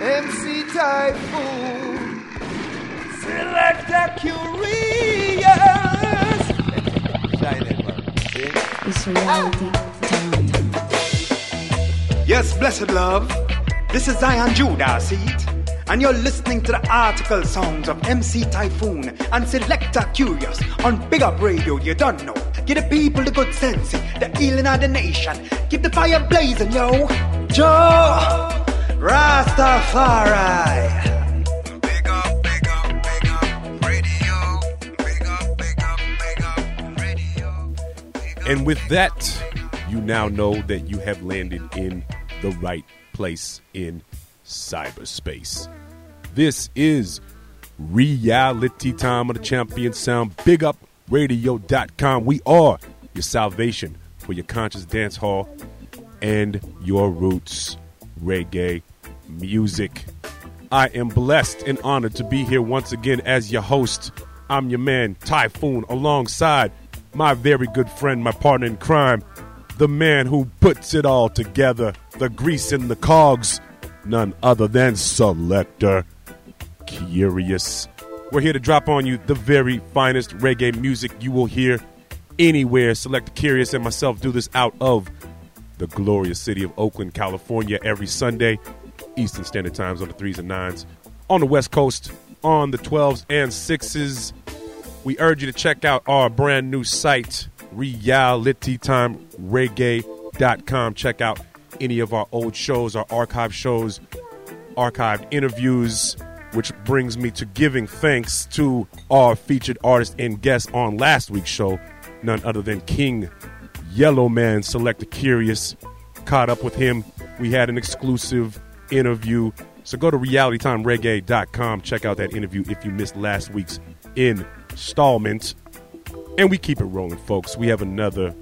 MC Typhoon, Selecta Curious. Shine it, man. It's Reality Time. Yes, blessed love. This is Zion Judah, see it? And you're listening to the article songs of MC Typhoon and Selecta Curious on Big Up Radio, you don't know. Give the people the good sense, the healing of the nation. Keep the fire blazing, yo. Joe! Rastafari. Big up, radio. Big up, radio. Big up, and with that, you now know that you have landed in the right place in cyberspace. This is Reality Time of the Champion Sound. BigUpRadio.com. We are your salvation for your conscious dance hall and your roots reggae music. I am blessed and honored to be here once again as your host. I'm your man Typhoon, alongside my very good friend, my partner in crime, the man who puts it all together, the grease in the cogs, none other than Selecta Curious. We're here to drop on you the very finest reggae music you will hear anywhere. Selecta Curious and myself do this out of the glorious city of Oakland, California, every Sunday, Eastern Standard Times on the 3s and 9s, on the West Coast, on the 12s and 6s. We urge you to check out our brand new site, RealityTimeReggae.com. Check out any of our old shows, our archive shows, archived interviews, which brings me to giving thanks to our featured artist and guest on last week's show, none other than King Yellowman. Selecta Curious, caught up with him. We had an exclusive interview. So go to RealityTimeReggae.com. Check out that interview if you missed last week's installment. And we keep it rolling, folks. We have another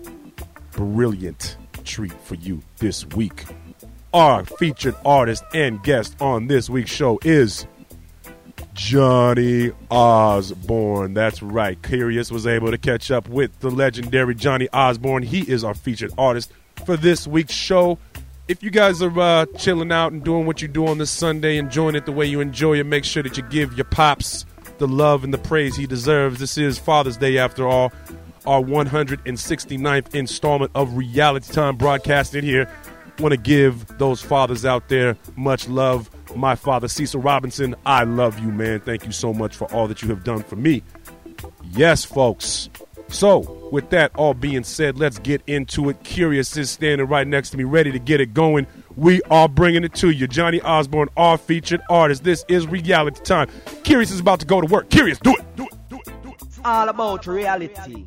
brilliant treat for you this week. Our featured artist and guest on this week's show is Johnny Osbourne. That's right. Curious was able to catch up with the legendary Johnny Osbourne. He is our featured artist for this week's show. If you guys are chilling out and doing what you do on this Sunday, enjoying it the way you enjoy it, make sure that you give your pops the love and the praise he deserves. This is Father's Day, after all, our 169th installment of Reality Time broadcasting here. Want to give those fathers out there much love. My father, Cecil Robinson, I love you, man. Thank you so much for all that you have done for me. Yes, folks. So, with that all being said, let's get into it. Curious is standing right next to me, ready to get it going. We are bringing it to you. Johnny Osbourne, our featured artist. This is Reality Time. Curious is about to go to work. Curious, do it, do it, do it, do it. It's all about reality.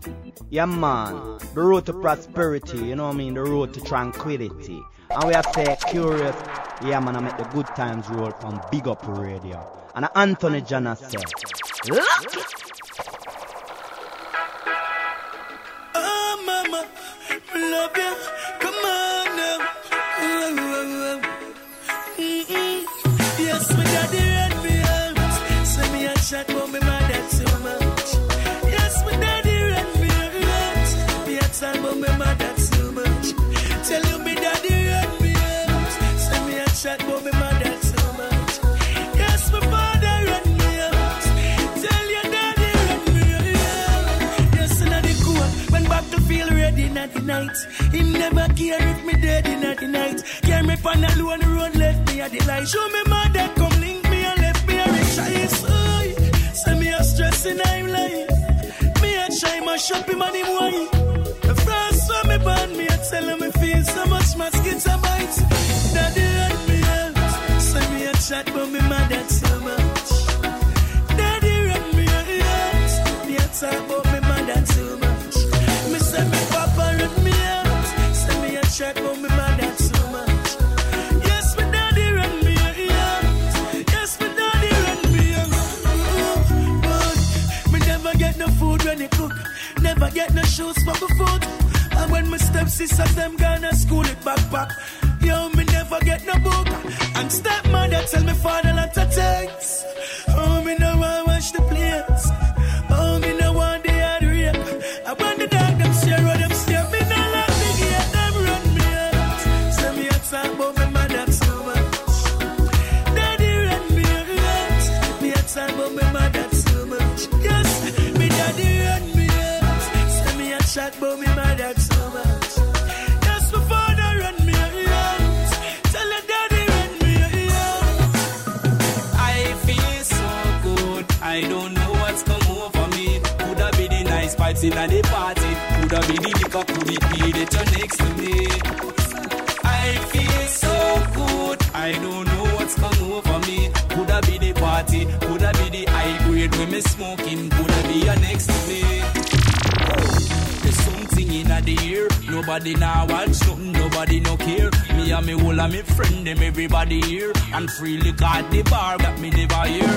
Yeah, man. The road to prosperity, you know what I mean? The road to tranquility. And we have to say, Curious, yeah, man, I make the good times roll from Big Up Radio. And Anthony Jonas said, look it! Oh, mama, we love you. Come on now. Mm-mm. Yes, my daddy read me out. Send me a shot, but me mad at too much. Yes, my daddy read me out. Me a time, but me mad at too much. Tell you me daddy. Shot, but me mad at so much. Yes, my father ran me out. Tell your daddy ran me out. Yes, in the court, when battlefield ready in the night. He never care if me dead in the night. Care me pan alone, road left me at the light. Show me mother, come link me and left me a rich eyes. Oh, send me a stress in I'm life. Me a try my shopping money wine. The first time me burn me, I tell him I feel so much my skin's a bite. Daddy ran me out, send me a shot, but me mad at so much. Daddy ran me out, me a talk, but me mad at so much. Me send me papa ran me out, send me a shot, but me mad at so much. Yes, my daddy ran me out, when my stepsister them gone to school it backpack. Yo, me never get no book. And stepmother tell me father lot of things. Oh, me no want watch the place. Oh, me no want the hard rape. I want the dog them share or them stare. Me no let me get them run me out. Say me a talk about me mother so much. Daddy run me out. Me a talk about me mother so much. Yes, me daddy run me out. Say me a chat about me mother so much. Yes, my father run me out. Tell the daddy run me out. I feel so good. I don't know what's come over me. Could have been the nice pipes in at the party. Could have been the liquor, could it be that you're next to me? I feel so good. I don't know what's come over me. Could have been the party. Could have been the high grade when me smoking. Could have been you're next to me. Something in the ear, nobody now watch nothing, nobody no care. Me and me whole and me friend them everybody here, and freely got the bar that me never hear.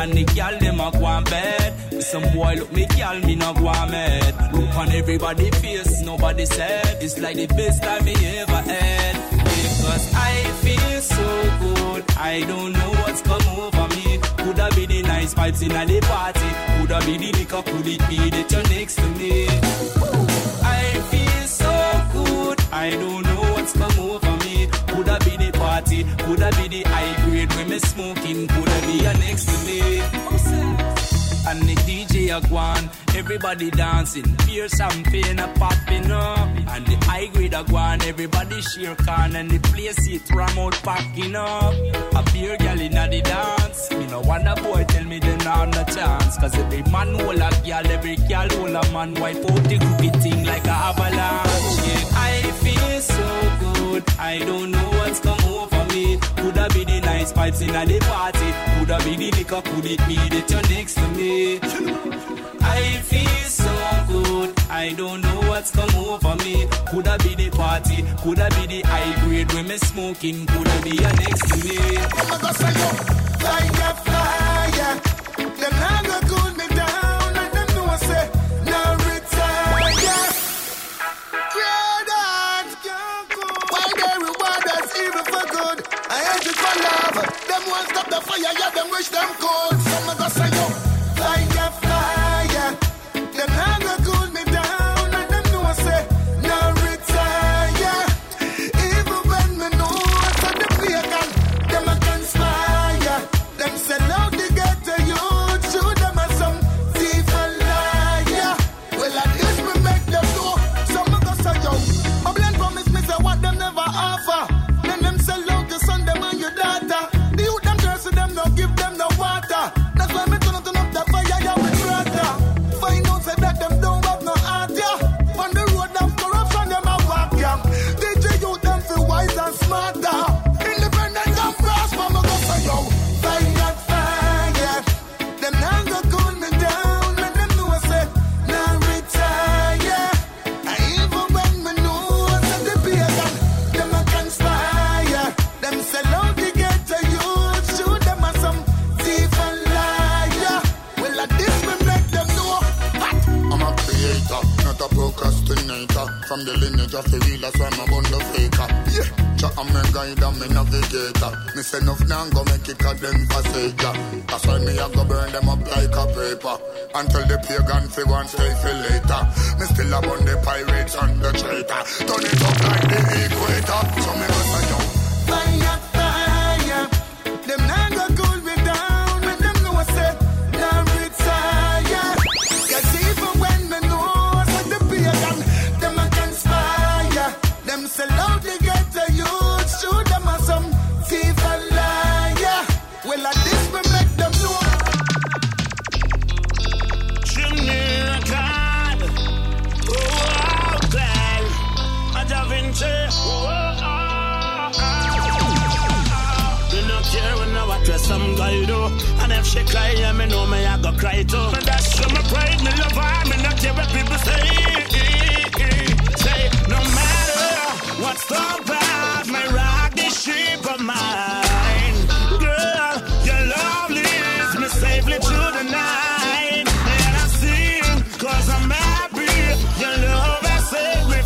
And the girl them a go on bed. Some boy look me girl me no go on mad. Look on everybody face, nobody said. It's like the best time me ever had. Because I feel so good, I don't know what's come over me. Could have been the nice pipes in the party. Could have been the liquor, could it be that you're next to me? I feel so good, I don't know what's come over me. Could have been the party, could have been the high grade when me smoking. Could have been you're next to me. And the DJ a gwan, everybody dancing, beer champagne a popping up. And the high grade a gwan, everybody share can, and the place it ram out packing up. A beer girl in the dance, me no wonder boy tell me them no have no chance. Cause every man hold a girl, every girl hold a man, wipe out the cookie thing like a avalanche. Yeah, I feel so good, I don't know what's come over me. Coulda be the nice pipes in the party, coulda be the liquor, could it be that you're next to me? I feel so good, I don't know what's come over me. Coulda be the party, coulda be the high grade when me smoking, coulda be you're next to me. I'm a go say yo, like a fire. Them nah go cool me down, and them know I say now retire. Them ones stop the fire, yeah, them wish them cold. Some of us say, yo, like a fire. Them hunger cool me down, and them know I say, now retire. Even when me know I said the vehicle, them I conspire. Them sell out the ghetto youth, show them as some thief and liar. Well, at least we make them know. Some of us say, yo, I blend promise me, say what them never offer. Then them sell out the son, them and your daughter. From the lineage of the real, that's why I'm a bundle faker. Yeah, I'm a guide and I'm a navigator. Me say enough now, I'm gonna make it cut them passager. That's why me have to burn them up like a paper. Until the pagan figure and stay for later. Me still have on the pirates and the traitor. Turn it up like the equator. So me was a young fire, fire. Them now go cool me down when them know I say, now retire. Cause even when me know I say the pagan, them so loud they get the youth, shoot them as some thief and liar. Well, at this we make them know. Jimmy God, oh, God, a Da Vinci, oh. Do not care when I watch some guy do, and if she cry, yeah, me know me I go cry too. And that's so my pride, me love her, me not care what people say, no matter. What's so bad, my rock, this ship of mine? Girl, your love leads me safely through the night. And I sing, cause I'm happy, your love has saved me.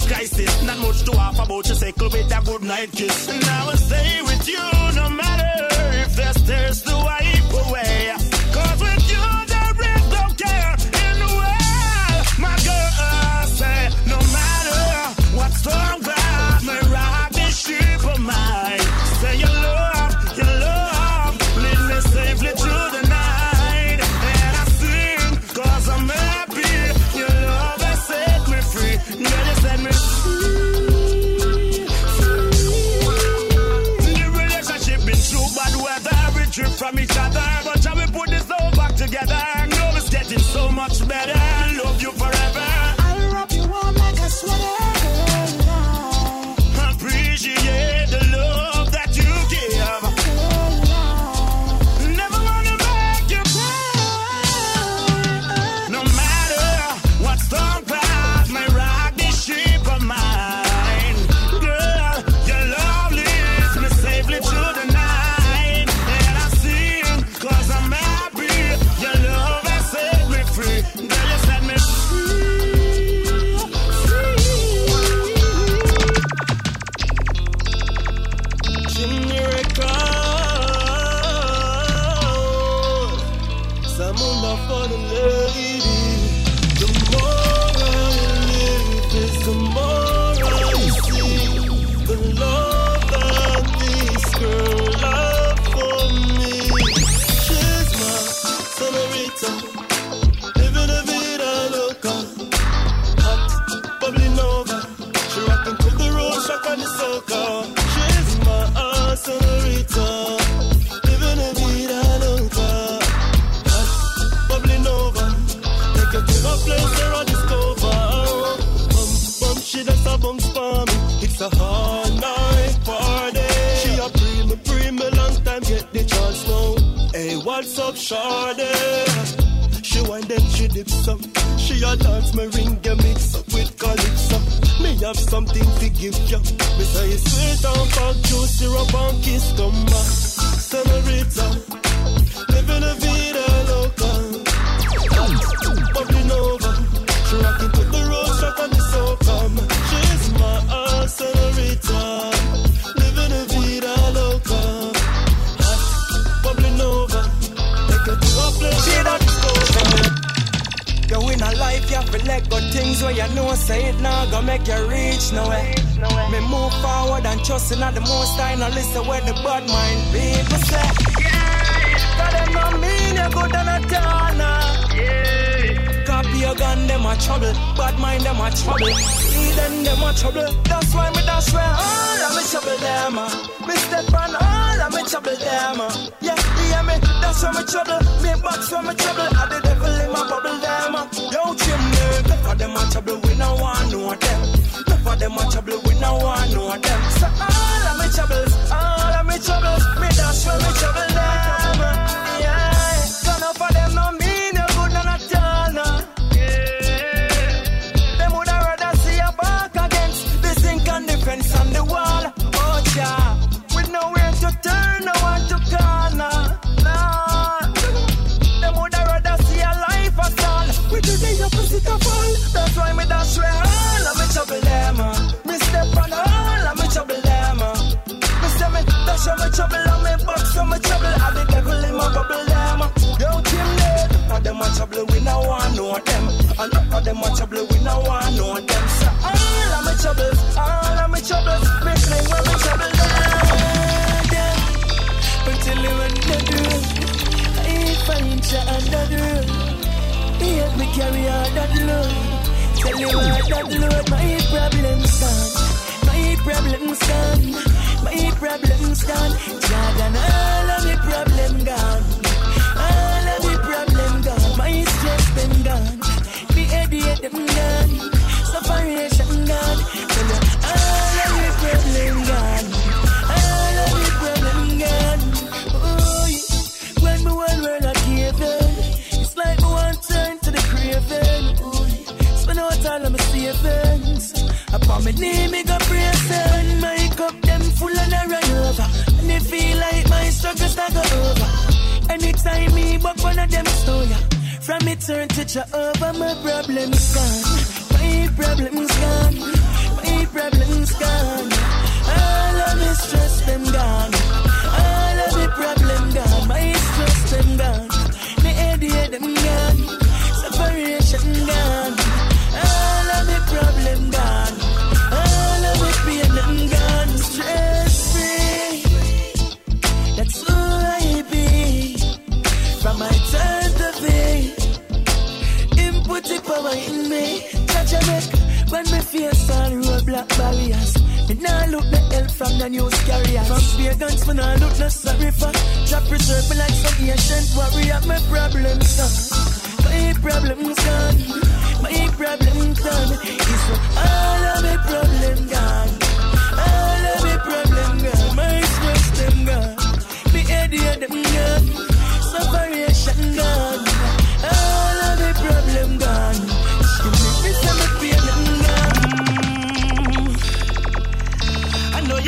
midlife crisis. Not much to half about to cycle with a good night kiss. And I will stay with you no matter if the stairs to wipe away. Cause with you there is no care in the world. My girl say no matter what storm clouds may rock this ship of mine. Say your love, lead me safely through the night. And I sing cause I'm happy. Your love has set me free. Now you set me free. From each other, but shall we put this all back together? Now it's getting so much better. I love you forever. I'll wrap you warm like a sweater. Appreciate the love that you give. Never wanna make you cry. No matter what storm clouds may rock this ship of mine, girl, your love leads me safely to the. me problems gone. All of me stress them gone. All of me problem gone. My stress them gone. Me idea them gone. Separation gone. All of me problem gone. All of me pain them gone. Stress free. That's who I be. From my time to be. Input the power in me. Touch a make. When me face all roadblock barriers, me nah look the help from the news carriers. From spear guns, me nah look no sorry for. Drop preserve me like some ancient warrior. My problems done, my problems done, my problems done. It's all of my problems gone, all of my problems gone. My stress them gone, me idea them gone, separation gone. All of my problems gone.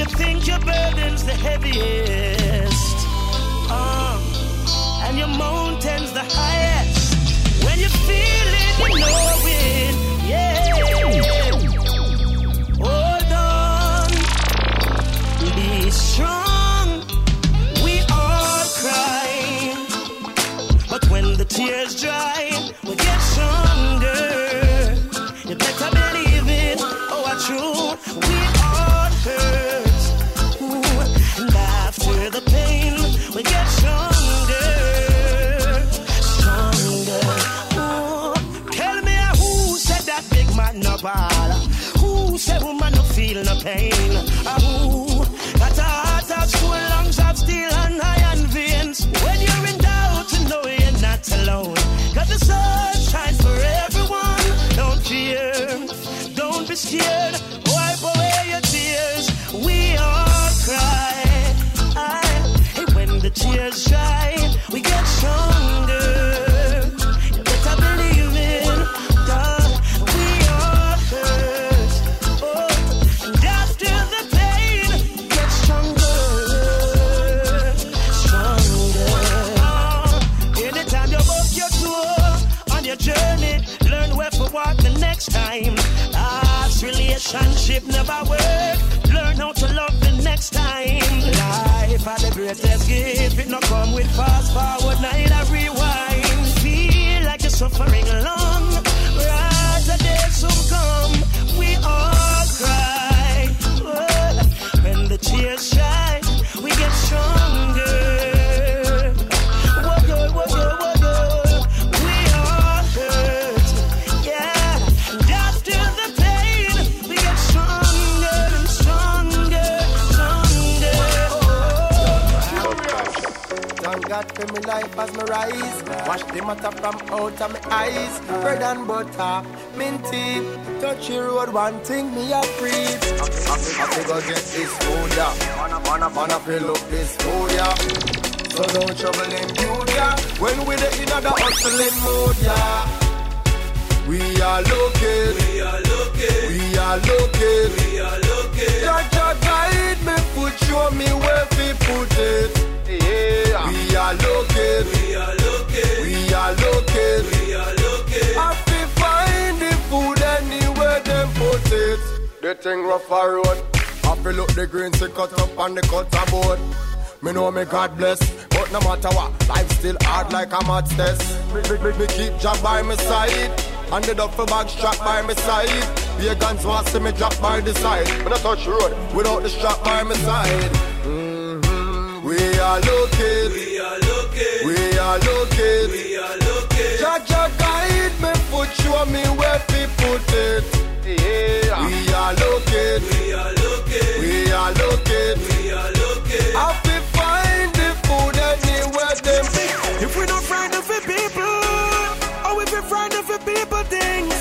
You think your burden's the heaviest, and your mountain's the highest. When you feel it, you know it, yeah. Hold on, be strong. We all cry, but when the tears dry, we get stronger. You better believe it, oh, I true. We all hurt. Who said woman no feel no pain? Who got a heart of full lungs of steel and iron veins? When you're in doubt, you know you're not alone. Got the sun shines for everyone. Don't fear, don't be scared. Wipe away your tears. We all cry. Hey, when the tears dry, we get stronger. Time. Last relationship never work. Learn how to love the next time. Life are the greatest gift. It no come with fast forward, neither rewind. Feel like you're suffering long. Rather days soon come. We all cry. Whoa. When the tears shine, we get stronger. Whoa, whoa, whoa, whoa. God for me life as me rise. Wash the matter from out of my eyes. Bread and butter, mint tea. Touch your road, one thing me a free. I go get this food, yeah. Wanna fill up this food, yeah. So don't trouble in mood, yeah. When we the inner the hustling mood, yeah. We are looking, we are looking, we are looking, we are looking. Jaja guide me, put show me where we put it. Yeah. We are looking, we are looking, we are looking, we are looking. Have to find the food anywhere them put it. The thing rough a road. Have to look the greens to cut up on the cutter board. Me know me God bless, but no matter what, life still hard like a maths test. Me keep job by my side, and the duffel bag strapped by my side. Your guns want to see me drop by the side, but I touch road without the strap by my side. We are looking, we are looking, we are looking, we are looking. Jaja guide me, put show me where we put it. Yeah. We are looking, we are looking, we are looking, we are looking. Have to find the food anywhere them. If we don't find it for people, or if we find it for people things,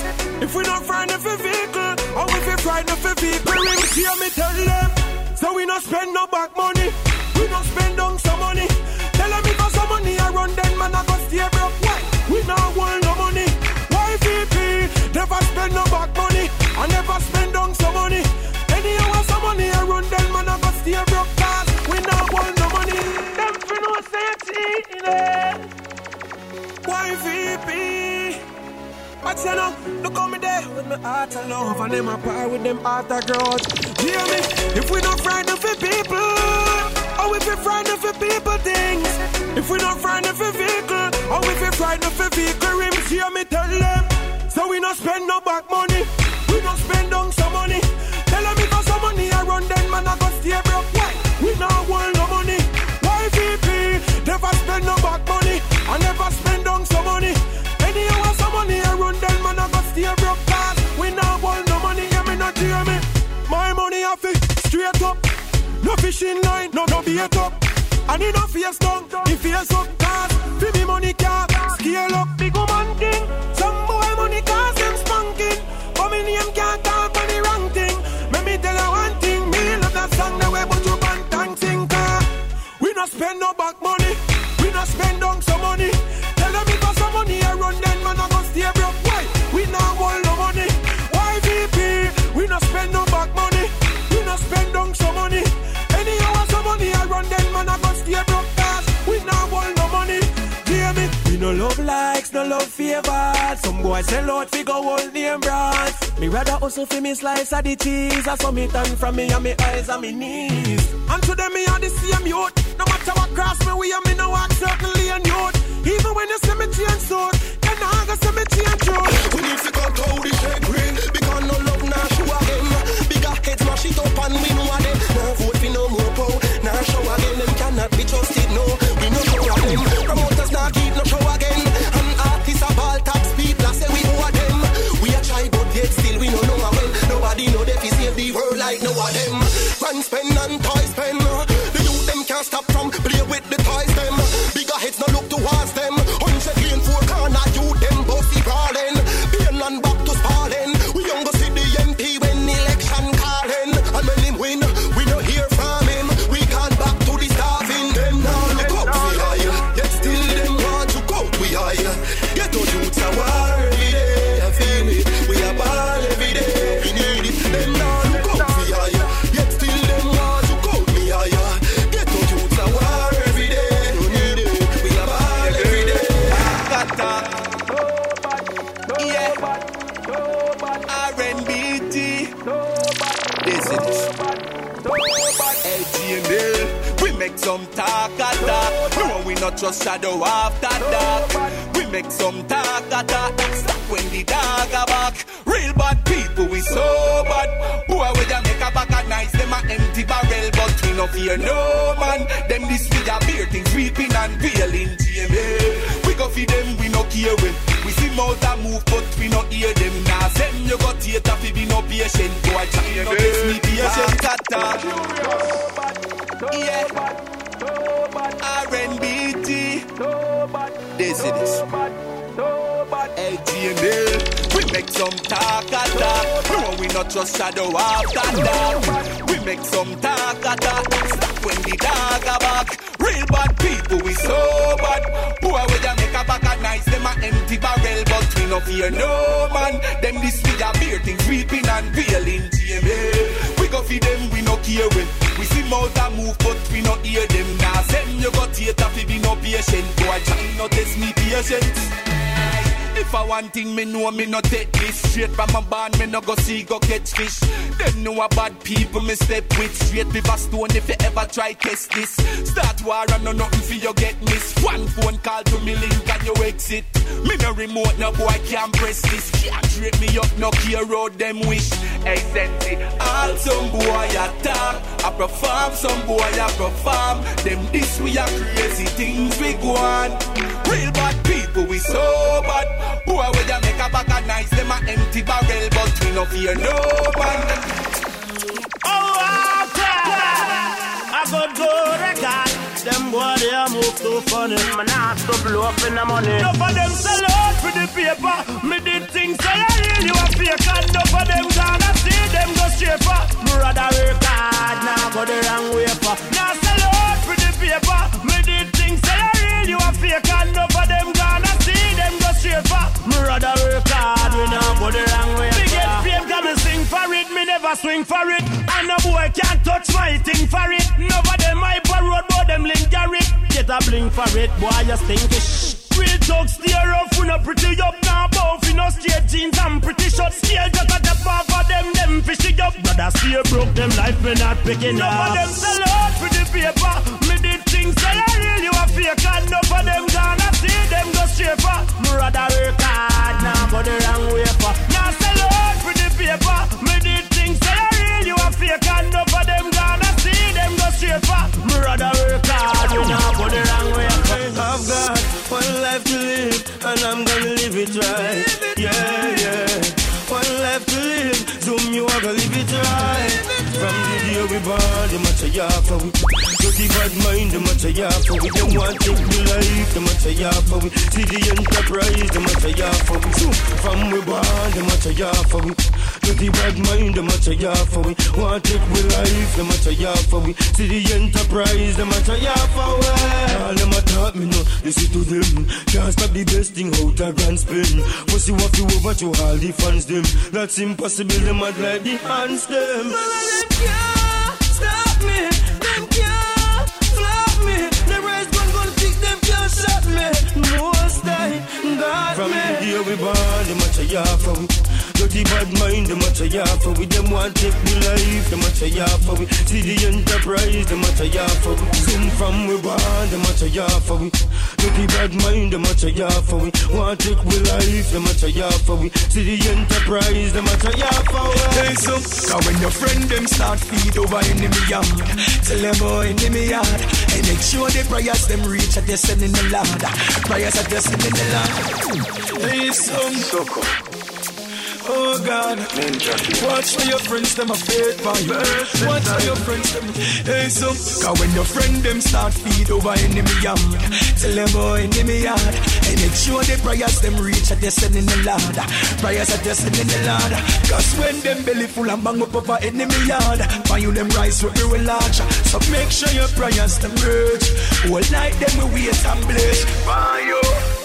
if we don't find it for vehicle, or if we find it for people, we hear me tell them, so we not spend no back money. We don't spend on some money. Tell them if I some money around them, man, I got stay broke. Why? We don't want no money. Why VP? Never spend no back money. I never spend on some money. Anyhow, some money around them, man, I got stay broke. Cause we don't want no money. Them free no say it. Why VP? What's you know? Look how me there with my heart and love, and them apart with them heart and growth. Hear me? If we not frightened for people, or if we frightened for people things, if we not frightened for vehicle, or if we frightened for vehicle rims, hear me tell them. So we not spend no back money, we not spend on some money. Tell them if I some money I run, then man I go stay broke. Why? We not want no money. YVP never spend no back money, I never spend on some money. Any hour some money I run, then man I go stay broke. Cause we not want no money, hear me not hear me. My money I fit straight up, no fishing line, no bait up. I need no face down, it face up. Cause for me money can scale up, big woman thing. Some boy money cause them spanking, but me name can't talk on the wrong thing. Let me tell you one thing, me love that song the way but you can't sing. We not spend no back money, we not spend on some money. Tell them if I some money I run, then man I go stay broke. Why? We not hold no money. YVP, we not spend no back money, we not spend on some money. Any hour some money I run, then man I go stay broke. Cause we not hold no money. Hear me? We no love likes, no love favors. Some boys sell out figure hold name brands. Me rather hustle for me slice of the cheese. I saw me turn from me and me eyes and me knees. And to them me are the same youth. No matter what cross me, we are me no walk certainly and youth. Even when you see me change sword, then the hunger see me change road. We need to cut out the shake green, because no love now show again. Bigger heads mash it up and we know them. Now vote for no more power, now show again. Them cannot be trusted, no, we no show again. Promoters now keep no show again. And artists of all top speed, last say we know them. We are try but yet still we no know how well. Nobody know they fi save the world like no of them. Grand spend and toy spend. Can't stop from play with the toys them. Bigger heads no look towards them. Hundred clean four corner you them bossy brawling. Being and back to spalling. We young go see the MP when election calling. And when him win, we no hear from him. We can't back to the starving. Them now look up we high. Yet still them want to go we high. Get to youths a war every day. I feel it. We a ball every day. We need it. Them now look up we high. Yet still them want to go we higher. We make some talk at that. No, we not just shadow after that. We make some talk at that. Stop when the dog are back. Real bad people, we so bad. Who are we that make a bag of nice? Them a empty barrel, but we no fear no man. Them this with a beer things weeping and wailing. GMA. We go feed them, we no care with. We see mouth and move, but we no hear them. Now, them you got theater, we be no patient. Go a child, no makes me patient, Kata. Yeah, R&BT, they see this. LTNL, we make some talk at that. No, we not just shadow after that. We make some talk at that. Stop when the dog are back. Real bad people, we so bad. Who are we that make a bag of nice? Them a empty barrel, but we no fear no man. Them this with a beer things weeping and wailing. GMA, we go feed them, we no care with. We see mouth and move, but we not hear them. Now, send you got theater, fi be no patient. Go a try not test me patience. If I want thing, me know me not take this. Straight from my barn, me no go see, go catch fish. Them know a bad people, me step with. Straight with a stone, if you ever try test this. Start war and no nothing fi you get miss. One phone call to me link and you exit. Me no remote, no boy can't press this. Can't trip me up, no care road them wish. Hey, send it. All some boy attack. I perform, some boy I perform. Them this we are crazy things we go on. Real bad people we so bad. Who are we that make a bag of nice? Them a empty barrel, but we no fear no man. Oh, I got go record. Them boy they a move too funny. Man I have to blow up in the money. No for them sell out for the paper. Me did things so I really want fake. And no for them gonna see them go shaper. Me rather work hard now go the wrong way for. Now sell out for the paper. Me did things so I really want fake. And no for them gonna see them go shaper. Me rather work hard we now go the wrong way for. Me get fame cause me sing for it. Me never swing for it. And no boy can't touch my thing for it. No for them I borrowed but them linger it. Get a bling for it boy you stinky. real jokes, steer off, we no pretty up now, both in no straight jeans and pretty short scale, just at the bar for them fishing up. Brother, still broke them life, me not picking up. None of them sell out for the paper, me did things that I really were fake, and none of them gonna see them go straight for. Me rather work hard now, but the wrong way for. Now sell out for the paper, me did things that I really were fake, and none of them gonna see them go straight for. Me rather work hard now, but the wrong way for. I've got one life to live, and I'm gonna live it right. Yeah, yeah. One life to live, zoom you are gonna live it right. From the day we born, the much I have for we. Bad mind, the much I have for we. Them want to take the life, the much I have for we. See the enterprise, the much I have for we. From we born, the much I have for we. Bad mind, the much I have for we. Want to take the life, the much I have for we. See the enterprise, the much I have for we. All them a talk me no, listen to them. Can't stop the best thing out of grand spin. Pussy walk you over to all the fans them. That's impossible, them a like the hands them. Yeah, stop me, them can't flop me. Them raise gun gonna kick, them can't shot me. Most I got from me. From the day we born, the much I have for we. Dirty bad mind, the much I have for we. Them want take the life, the much I have for we. See the enterprise, the much I have for we. Soon from we born, the much I have for we. Dirty bad mind, the much I have for we. Want take we life, the much I have for we. See the enterprise, the much I have for we. Hey, so, cause when your friend them start feed over enemy yard, tell them about enemy yard, and make sure the prayers them reach at the send in the land. Prayers at the send in the land. Hey, so oh God, watch for your friends, them a faith for you. Watch for your friends, them. Hey, so, cause when your friend them start feed over enemy yard, tell them about enemy yard, and make sure the prayers them reach at the send in the land. Prayers at the send in the land. Cause when them belly full and bang up over enemy yard, find you them rise with every large. So make sure your prayers them reach. All night them will wait and bless. Find you.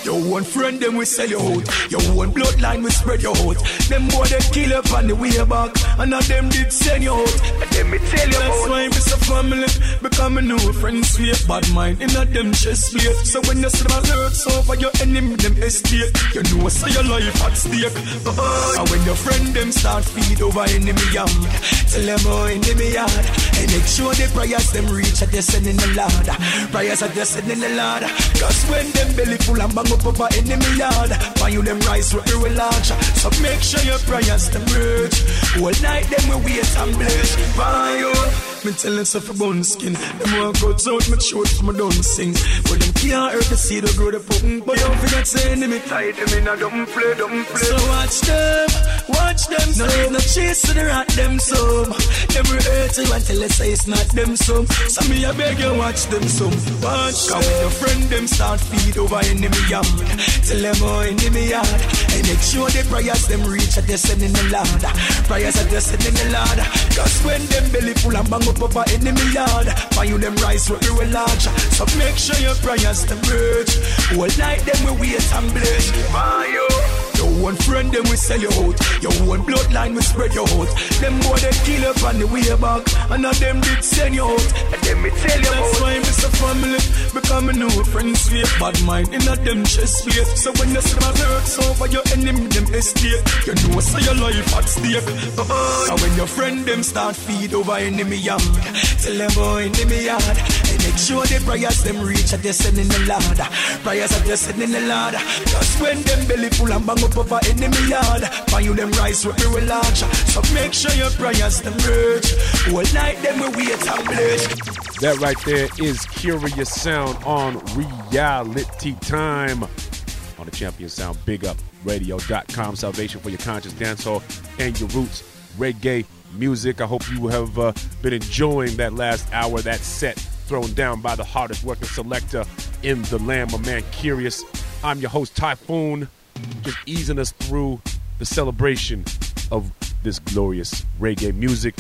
Your one friend them will sell your out. Your one bloodline will spread your out. Them boy they kill up on the way back, and now them did send you out. But them me tell you that's about why it's a family, become a new friends with bad mind in a them chest plate. So when you see them lurks over your enemy, them estate, you know so your life at stake. And when your friend them start feed over enemy yard, tell them about enemy yard, and make sure the prayers them reach at the send in the Lord. Prayers at the send in the Lord. Cause when them belly full and bang up over enemy yard, find you them rise with every large. So make sure your prayers to merge. All night them we wait and bless. Find you. Me tell them stuff about skin. Them walk out out my throat from my don't sing. But them can't hurt the seed or grow the pumping. But don't forget to enemy tight them in a don't play. So watch them. No, so. No chase to the rat them some. Them will hurt you until they say it's not them some. So me I beg you watch them some. Watch them. When your friend them start feed over enemy yard, tell them how enemy yard, and make sure the prayers them reach at the send in the Lord. Prayers at the send in the Lord. Cause when them belly full and bang up over enemy yard, find you them rise with every large. So make sure your prayers them reach. All night them we wait and bless. Find you. Your one friend them we sell you out. Your one bloodline we spread you out. Them boy they kill up on the way back, and now them did send you out. And them me tell you that's why it's a family, become a new friends with bad mind in a them chest plate. So when you see them lurks over your enemy them estate, you know so your life at stake. And when your friend them start feed over enemy yard, tell them about enemy yard, and make sure the prayers them reach at the send in the Lord. Prayers at the send in the Lord. Cause when them belly full and bang up over enemy yard, find you them rise with every large. So make sure your prayers them reach. All night them we wait and bless. That right there is Kurious Sound on Reality Time on the Champion Sound, BigUpRadio.com. Salvation for your conscious dancehall and your roots reggae music. I hope you have been enjoying that last hour, that set thrown down by the hardest working selector in the land, my man Kurious. I'm your host, Typhoon, just easing us through the celebration of this glorious reggae music.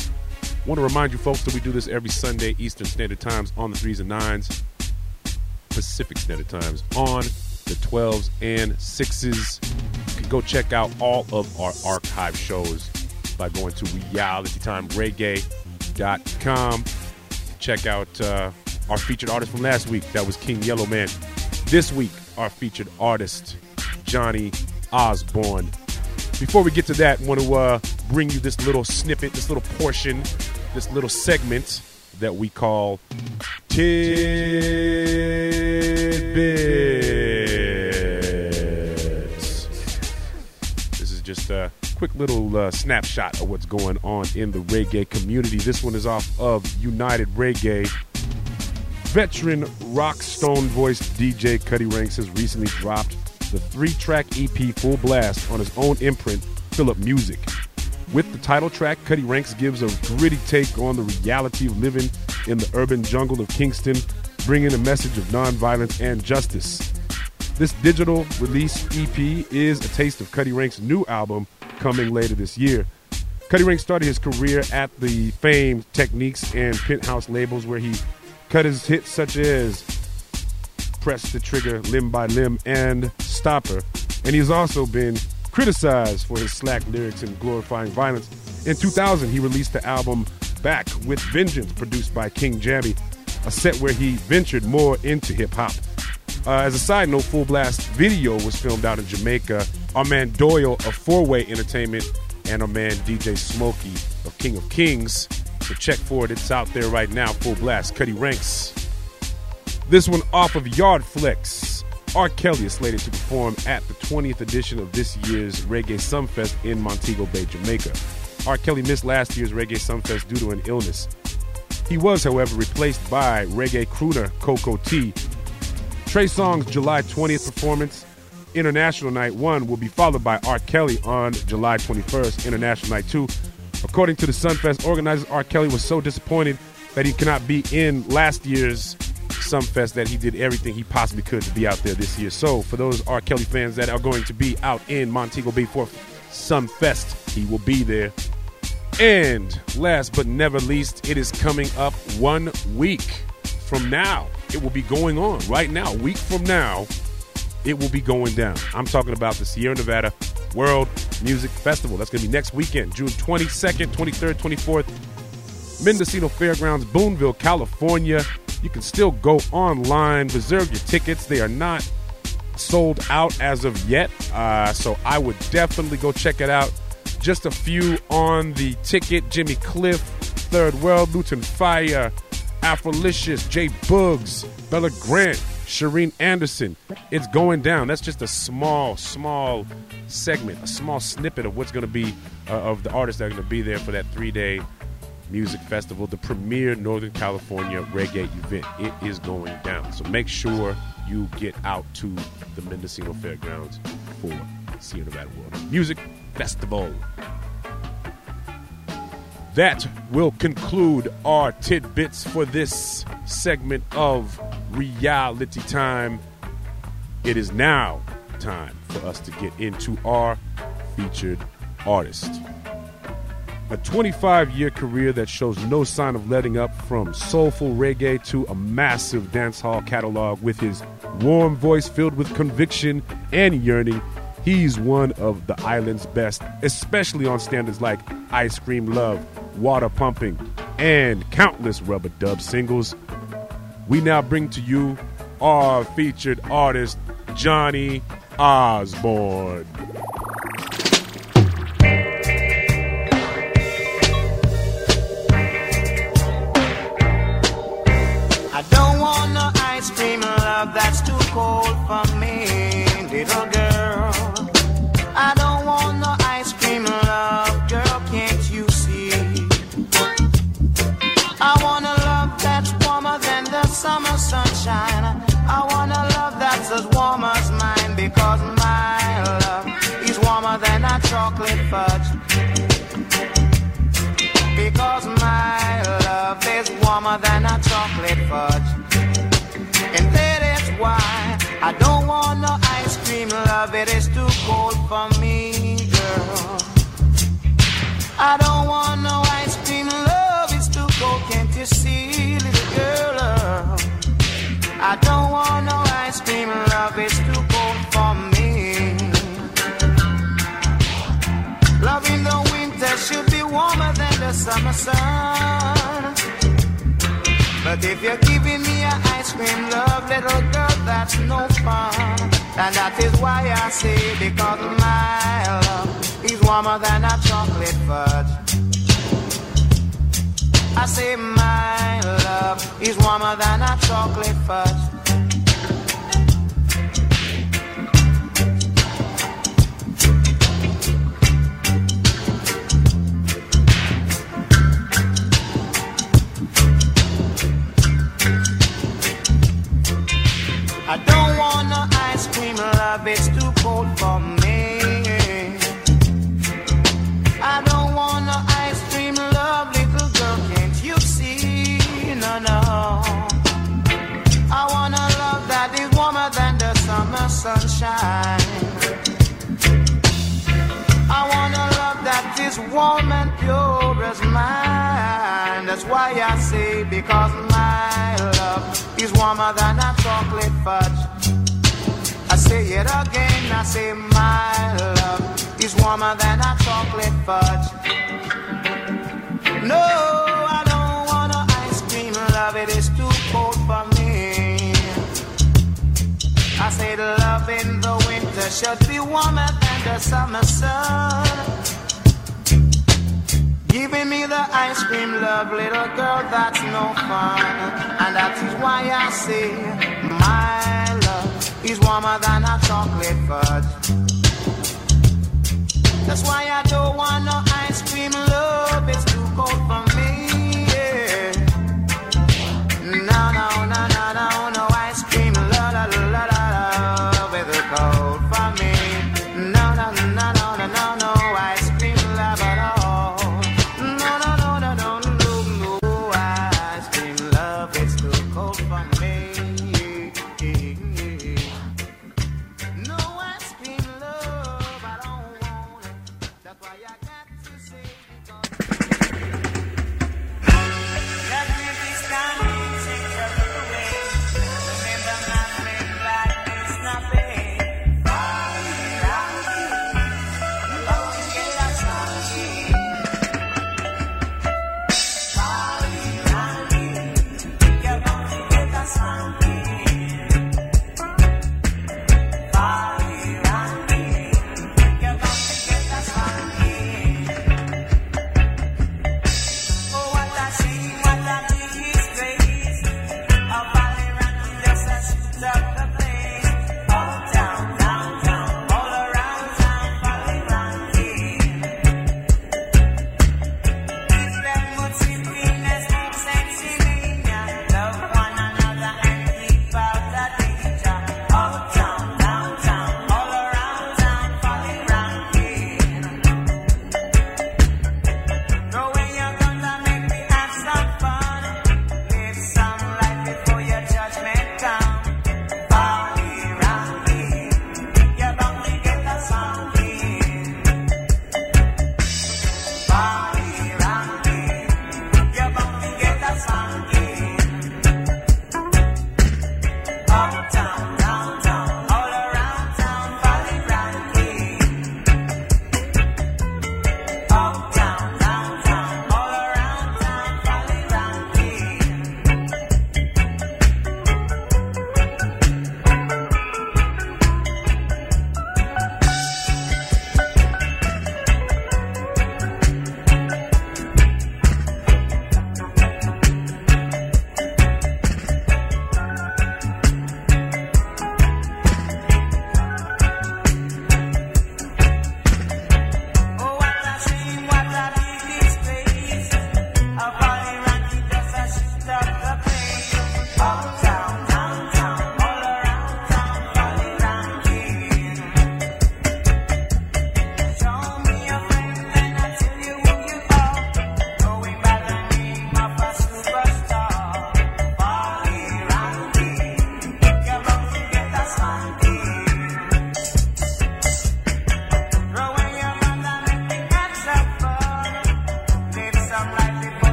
Want to remind you folks that we do this every Sunday Eastern Standard Times on the 3s and 9s, Pacific Standard Times on the 12s and 6s. You can go check out all of our archive shows by going to RealityTimeReggae.com. Check out our featured artist from last week. That was King Yellowman. This week, our featured artist, Johnny Osbourne. Before we get to that, I want to bring you this little snippet, this little portion, this little segment that we call Tidbits. This is just a quick little snapshot of what's going on in the reggae community. This one is off of United Reggae. Veteran rock stone-voiced DJ Cutty Ranks has recently dropped the 3-track EP Full Blast on his own imprint, Philip Music. With the title track, Cutty Ranks gives a gritty take on the reality of living in the urban jungle of Kingston, bringing a message of nonviolence and justice. This digital release EP is a taste of Cutty Ranks' new album coming later this year. Cutty Ranks started his career at the famed Techniques and Penthouse labels, where he cut his hits such as Press the Trigger, Limb by Limb, and Stopper. And he's also been criticized for his slack lyrics and glorifying violence. In 2000, he released the album Back with Vengeance, produced by King Jammy, a set where he ventured more into hip-hop. As a side note, Full Blast video was filmed out in Jamaica. Our man Doyle of Four Way Entertainment and our man DJ Smokey of King of Kings. So check for it. It's out there right now. Full Blast, Cutty Ranks. This one off of Yard Flex. R. Kelly is slated to perform at the 20th edition of this year's Reggae Sumfest in Montego Bay, Jamaica. R. Kelly missed last year's Reggae Sumfest due to an illness. He was, however, replaced by reggae crooner Coco T. Trey Songz's July 20th performance, International Night 1, will be followed by R. Kelly on July 21st, International Night 2. According to the Sumfest organizers, R. Kelly was so disappointed that he cannot be in last year's Sumfest that he did everything he possibly could to be out there this year. So for those R. Kelly fans that are going to be out in Montego Bay for Sumfest, he will be there. And last but never least, it is coming up 1 week from now. It will be going on right now. A week from now, it will be going down. I'm talking about the Sierra Nevada World Music Festival. That's going to be next weekend, June 22nd, 23rd, 24th. Mendocino Fairgrounds, Boonville, California. You can still go online, reserve your tickets. They are not sold out as of yet, so I would definitely go check it out. Just a few on the ticket: Jimmy Cliff, Third World, Luton Fire, Afrolicious, J. Boogs, Bella Grant, Shereen Anderson. It's going down. That's just a small segment, a small snippet of what's going to be, of the artists that are going to be there for that 3-day music festival, the premier Northern California reggae event. It is going down. So make sure you get out to the Mendocino Fairgrounds for Sierra Nevada World Music Festival. That will conclude our tidbits for this segment of Reality Time. It is now time for us to get into our featured artist. A 25-year career that shows no sign of letting up, from soulful reggae to a massive dancehall catalog. With his warm voice filled with conviction and yearning, he's one of the island's best, especially on standards like Ice Cream Love, Water Pumping, and countless rubber dub singles. We now bring to you our featured artist, Johnny Osbourne. I don't want no ice cream, love, that's too cold for me, little girl. I don't want no ice cream, love, girl, can't you see? I want a love that's warmer than the summer sunshine. I want a love that's as warm as mine, because my love is warmer than a chocolate fudge. Because my love is warmer than a chocolate fudge. And that is why I don't want no ice cream, love, it is too cold for me, girl. I don't want no ice cream, love, it's too cold, can't you see, little girl? I don't want no ice cream, love, it's too cold for me. Love in the winter should be warmer than the summer sun. But if you're giving me an ice cream, love, little girl, that's no fun. And that is why I say, because my love is warmer than a chocolate fudge. I say my love is warmer than a chocolate fudge. I don't want no ice cream, love, it's too cold for me. I don't want no ice cream, love, little girl, can't you see? No, no. I want a love that is warmer than the summer sunshine. I want a love that is warm and pure as mine. That's why I say, because my love is warmer than a chocolate fudge. I say it again, I say my love is warmer than a chocolate fudge. No, I don't want no ice cream, love, it is too cold for me. I say love in the winter should be warmer than the summer sun. Giving me the ice cream, love, little girl, that's no fun. And that is why I say my love is warmer than a chocolate fudge. That's why I don't want no ice cream, love, it's too cold for me, yeah. No, no, no, no, no, no ice cream, love, love, love, love, it's too cold for me. No, no, no, no, no, no, no ice cream, love, love.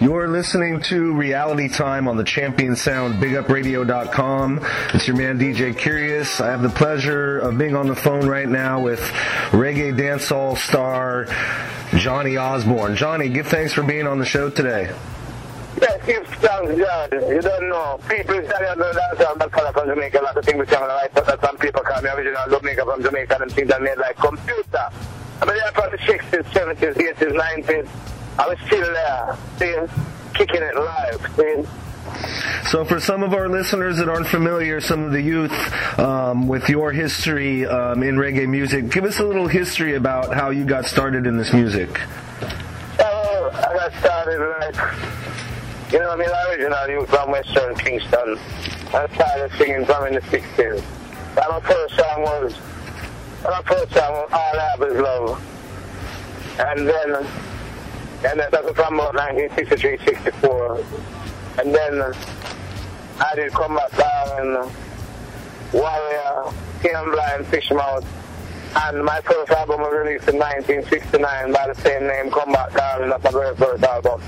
You're listening to Reality Time on the Champion Sound, BigUpRadio.com. It's your man, DJ Kurious. I have the pleasure of being on the phone right now with reggae dancehall star Johnny Osbourne. Johnny, give thanks for being on the show today. Yeah, give thanks, John. You don't know. People say I know that I'm not from Jamaica. A lot of things which I'm right, but some people call me original Jamaica from Jamaica and things are made like computer. I mean, I'm from the 60s, 70s, 80s, 90s. I was still there, kicking it live, So for some of our listeners that aren't familiar, some of the youth with your history in reggae music, give us a little history about how you got started in this music. Oh, I got started like, you know, I mean, I originally from Western Kingston. I started singing from in the 60s. My first song was All I Have Is Love. And that was from 1963, 64. And then I did come back down and Warrior, King and Blind, Fishmouth. And my first album was released in 1969 by the same name, Come Back Down, and that's my very first album.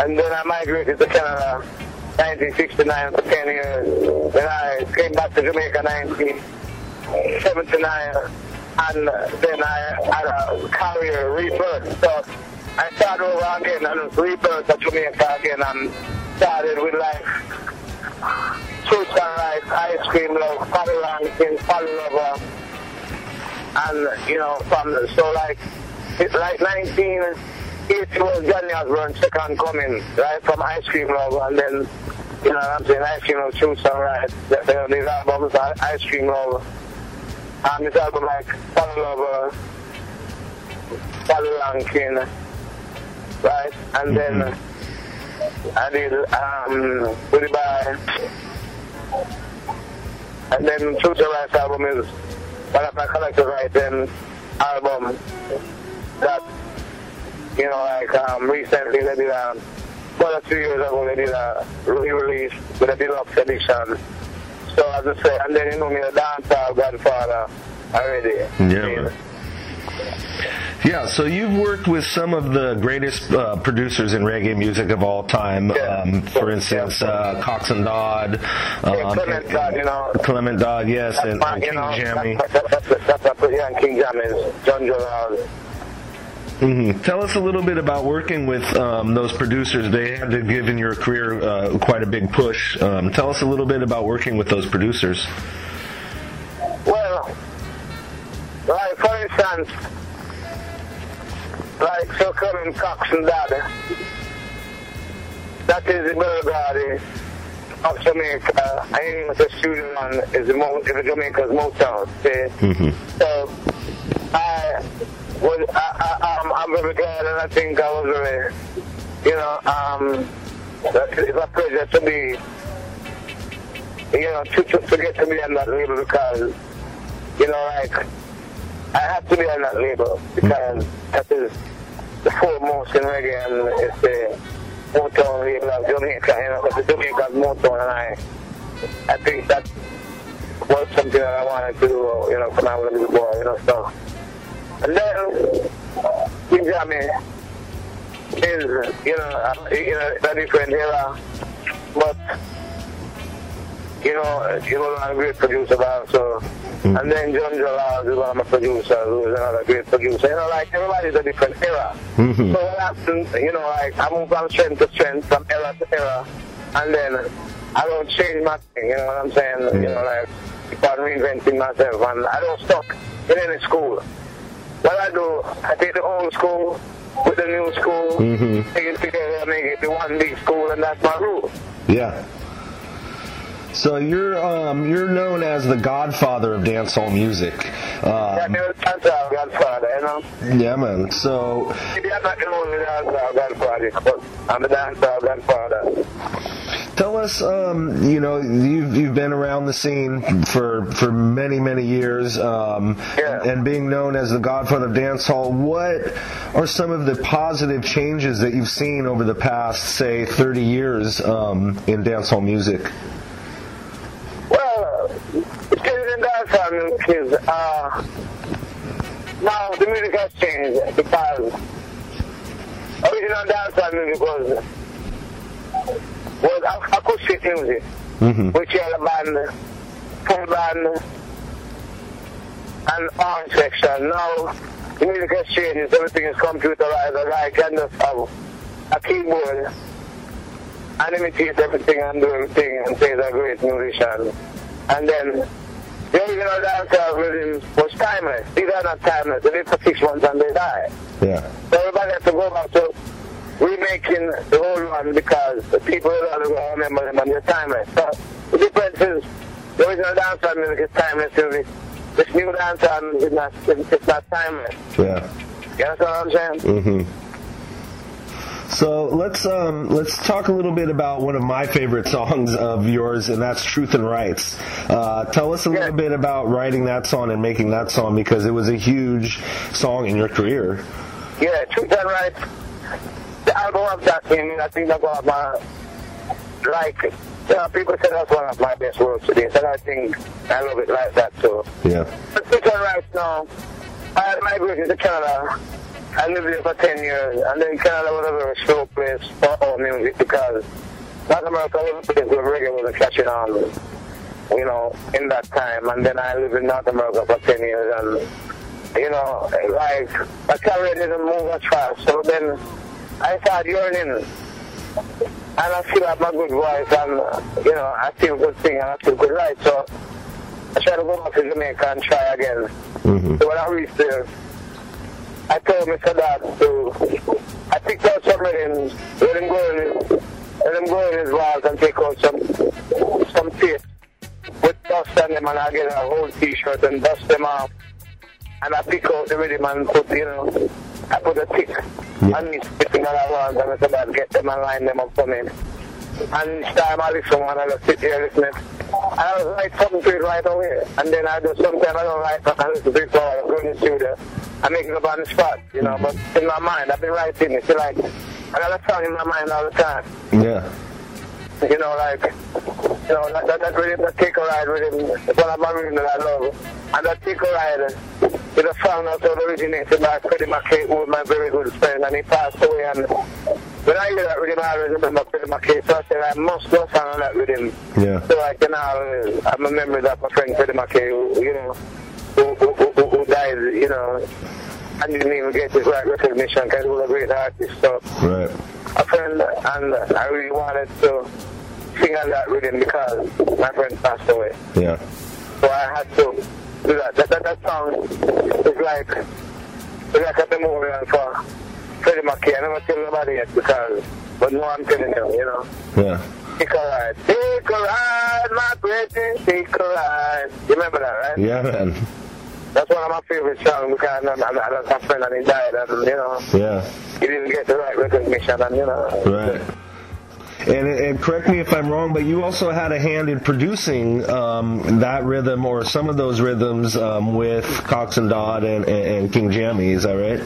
And then I migrated to Canada 1969 for 10 years. Then I came back to Jamaica 1979. And then I had a career rebirth. So I started over again and rebirth to Jamaica again and started with like Truth and Rights, Ice Cream Love, Cutty Ranks, Fally Lover, and you know, so like 1980 was Johnny Osbourne's second coming, right, from Ice Cream Love, and then, you know what I'm saying, Ice Cream Love, Truth and Rights, these albums are Ice Cream Love, and this album like Fally Lover, Fally Ranks, right, and then I did Goodbye, and then Truth and Rights album is one of my collector's item album that, you know, like recently they did about 2 years ago they did a re-release with a deluxe edition. So as I say, and then you know me, a dancehall godfather already. Yeah. Yeah, so you've worked with some of the greatest producers in reggae music of all time. For instance, Cox and Dodd, Clement Dodd, you know. Clement Dodd, yes, and King Jammy. Yeah, King Jammy, John Gerard. Tell us a little bit about working with those producers. They had to give in your career quite a big push. Tell us a little bit about working with those producers. Well, like, for instance, like Sir Colin Cox and Dodd, that is the Belgrade of Jamaica. I think mean, the studio one is the Jamaica's Motown. So I'm very glad, and I think I was very, you know, it's a pleasure to be, you know, to get to be on that label because, you know, like, I have to be on that label because that is the foremost in reggae and it's the Motown label of Jamaica, you know, because Jamaica's Motown, and I think that was something that I wanted to do, you know, when I was a little boy, you know, so. And then, King Jammy is, you know, a different era, but, you know, I'm a great producer also. And then John Gerard is one of my producers, who is another great producer. You know, like, everybody's a different era. So what happened, you know, like, I move from strength to strength, from era to era, and then I don't change my thing, you know what I'm saying? You know, like, if I'm reinventing myself, and I don't stop in any school. What I do, I take the old school with the new school, take it together, make it the one big school, and that's my rule. Yeah. So you're known as the godfather of dancehall music. Yeah, dancehall godfather, you know? Yeah, man, so... Maybe I'm not the only dancehall godfather, but I'm a dancehall godfather. Tell us, you know, you've been around the scene for many, many years, and being known as the godfather of dancehall, what are some of the positive changes that you've seen over the past, say, 30 years in dancehall music? Is, now the music has changed because original dancehall music was was acoustic music, with yellow band, full band, and arm section. Now, the music has changed, everything is computerized, and I can just have a keyboard, and imitate everything and do everything, and play a great musician. And then, the original dancehall rhythm was timeless. These are not timeless. They live for 6 months and they die. Yeah. So everybody has to go back to remaking the old one because the people don't remember them and they're timeless. So the difference is the original dancehall music is timeless. This new dancehall music is not timeless. Yeah. You understand what I'm saying? Mm-hmm. So let's talk a little bit about one of my favorite songs of yours, and that's Truth and Rights. Tell us a little bit about writing that song and making that song, because it was a huge song in your career. Yeah, Truth and Rights. The album of that thing, I think that was my, like, you know, people say that's one of my best works today, and I think I love it like that too. Yeah. But Truth and Rights now, I migrated to Canada. I lived there for 10 years, and then Canada was a very slow place for all music because North America was a place where reggae wasn't catching on, you know, in that time. And then I lived in North America for 10 years, and, you know, like, my career didn't move as fast. So then I started yearning, and I still have my good voice, and, you know, I still good sing, and I still good write. So I tried to go back to Jamaica and try again. So when I reached there, I told Mr. Dodd to, I picked out some rhythms, let him go in his walls and take out some tape with dust on them, and I get a whole t-shirt and dust them off, and I pick out the rhythm and put, you know, I put a tick on everything that I want, and Mr. Dodd get them and line them up for me. And each time I listen one, I just sit there listening, and I was write something to it right away, and then I just sometimes I don't write, I listen to it before I go in the studio. I make it up on the spot, you know, but in my mind, I've been writing it, so like, I got a song in my mind all the time. Yeah. You know, like, you know, that rhythm, that take a ride rhythm, it's one of my rhythms that I love. And that take a ride is a song that was originated by Freddie McKay, who was my very good friend, and he passed away. And when I hear that rhythm, I remember Freddie McKay, so I said, I must go song on that rhythm. Yeah. So I can always have a memory of my friend Freddie McKay, who, you know, who died, you know, and didn't even get his right recognition because he was a great artist. So a friend, and I really wanted to sing on that rhythm because my friend passed away. Yeah. So I had to do that. That song is like, a memorial for Freddie McKay. I never tell nobody yet because, but no, I'm telling you, you know. Yeah. Take a ride. Take a ride, my pretty, take a ride. You remember that, right? Yeah, man. That's one of my favorite songs because I lost my friend and he died, and, you know, he didn't get the right recognition, and, you know. And correct me if I'm wrong, but you also had a hand in producing that rhythm or some of those rhythms with Cox and Dodd and King Jammy, is that right?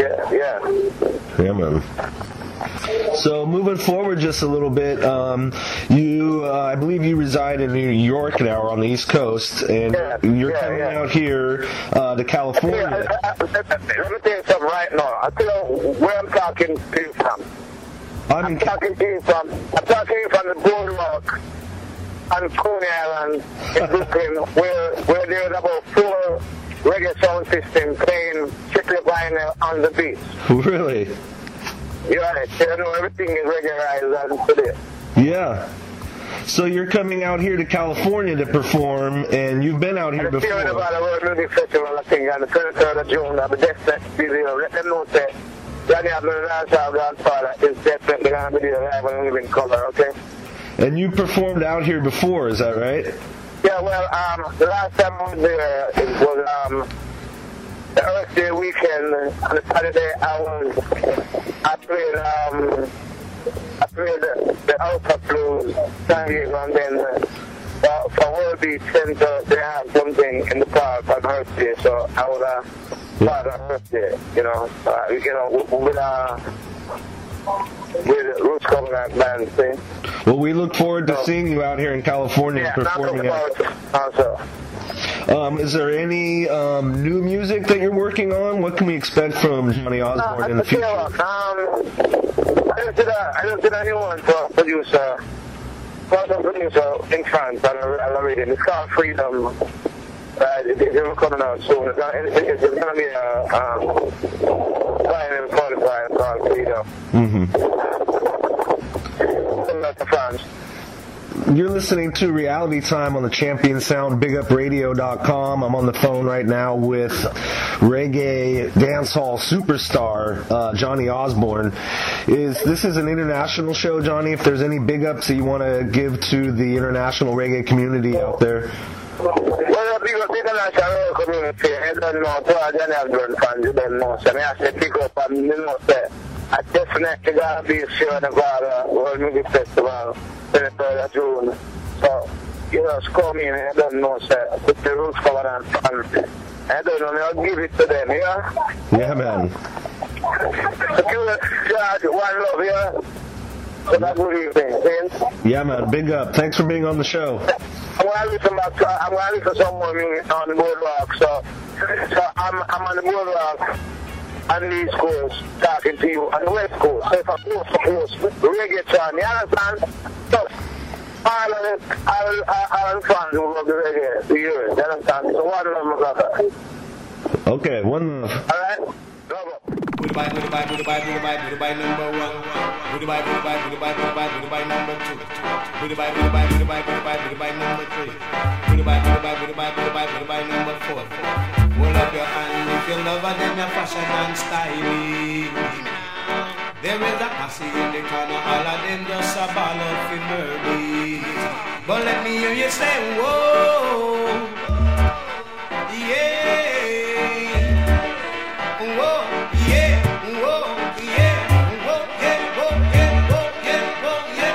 Yeah. Yeah, man. So moving forward just a little bit, I believe you reside in New York now, or on the East Coast, and you're coming out here to California. Let me tell you something right now. I tell you where I'm talking to you from. I'm talking to you from. I'm talking to you from the Boardwalk on Coney Island in Brooklyn, where there's about 4 reggae sound systems playing strictly vinyl on the beach. Really? I know everything is regularized as it is. Yeah. So you're coming out here to California to perform, and you've been out here before. The Sierra Nevada World Music Festival, I think, on the 23rd of June, I'll be definitely there. Let them know that Johnny Osbourne, our grandfather, is definitely going to be there live and live in color, okay? And you performed out here before, is that right? Yeah, well, the last time I was there, it was, the Earth Day weekend. On the Saturday, I played the Alpha Blues, San Diego, and then for World Beach Center, they have something in the park on Earth Day, so I was part of Earth Day, you know, with Roots Covenant Band, see? Well, we look forward to seeing you out here in California performing. Is there any new music that you're working on? What can we expect from Johnny Osbourne in the future? I just did a new one for a producer. In France, I love it. It's called Freedom. They're recording out soon. It's going to be a qualifier called Freedom. You're listening to Reality Time on the Champion Sound, BigUpRadio.com. I'm on the phone right now with reggae dancehall superstar Johnny Osbourne. This is an international show, Johnny. If there's any big ups that you want to give to the international reggae community out there. Well, big up international community. I don't know how Johnny Osbourne fans, you don't know. So I say big up, and you know, I definitely got to be Sierra Nevada World Music Festival in the 3rd of June. So, you know, call me and I don't know, sir. Put the roots covered on front. I don't know, I'll give it to them, yeah? Yeah, man. So, give us charge, one love, yeah? So that's what you think, yeah, man, big up. Thanks for being on the show. I'm going to listen to some more music on the boardwalk, so I'm on the boardwalk. On the East Coast, talking to you on the West Coast, so if I'm close to coast, reggae time, you understand? So, all of the fans will love the reggae, the year, you understand? So, one love, my brother. Okay, one love. Alright? Love up. Goodbye, number one. Goodbye, number two. Goodbye, number three. Goodbye, number four. Hold up your hand if you love her, then your fashion and styling. There is a posse in the corner, all of them just a ball out for birdies. But let me hear you say, whoa, yeah, whoa, yeah, whoa, yeah, whoa, yeah, whoa, yeah, whoa, yeah, whoa, yeah.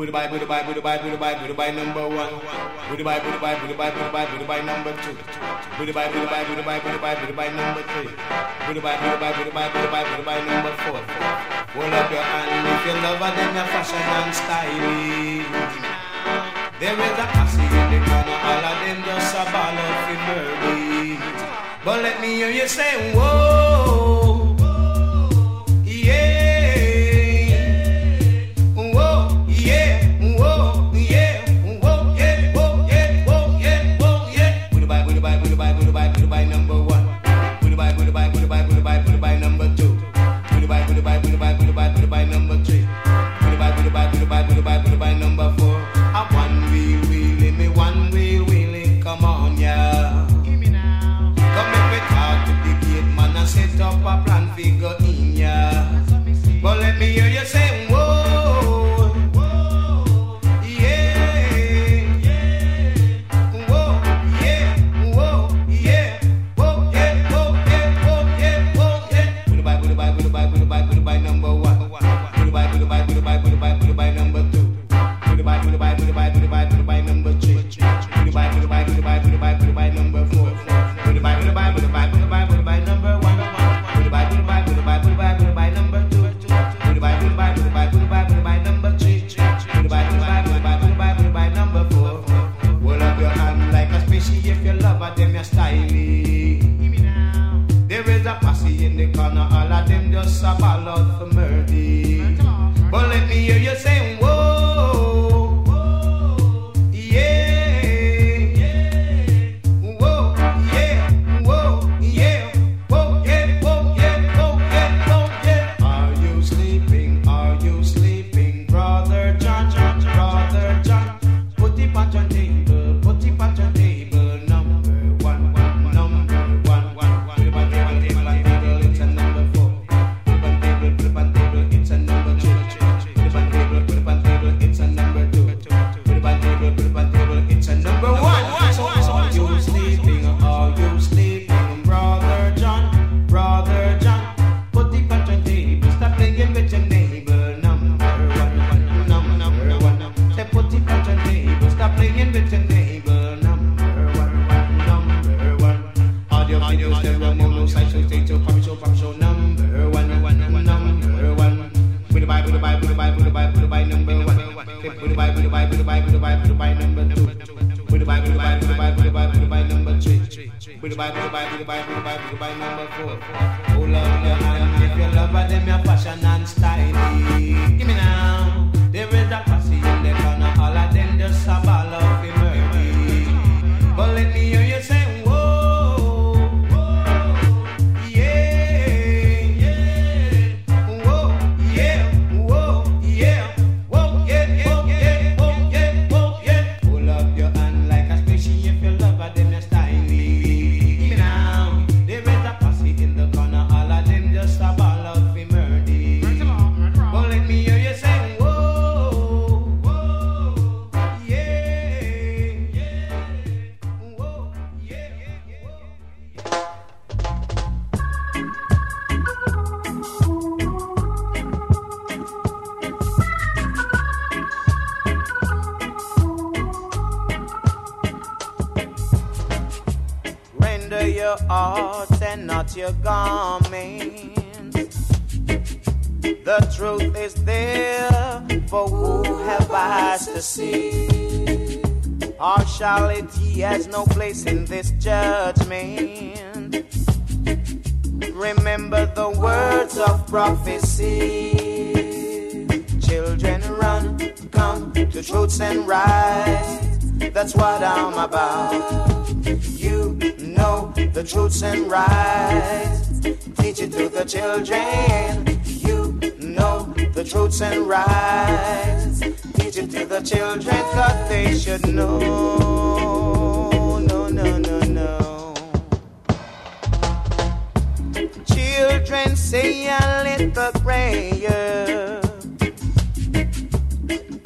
Goodbye, number one. Goodbye, number two. Goodbye, number three. Goodbye, number four. Hold up your hand if you love her, then your fashion and styling. There is a posse in the corner, all of them just a ball of fibberly. But let me hear you say, whoa. Your garments. The truth is there, for who have eyes to see? Partiality has no place in this judgment. Remember the words of prophecy. Children, run, come to truths and rights. That's what I'm about. You know the truths and rights, teach it to the children. You know the truths and rights, teach it to the children, cause they should know. No. Children, say a little prayer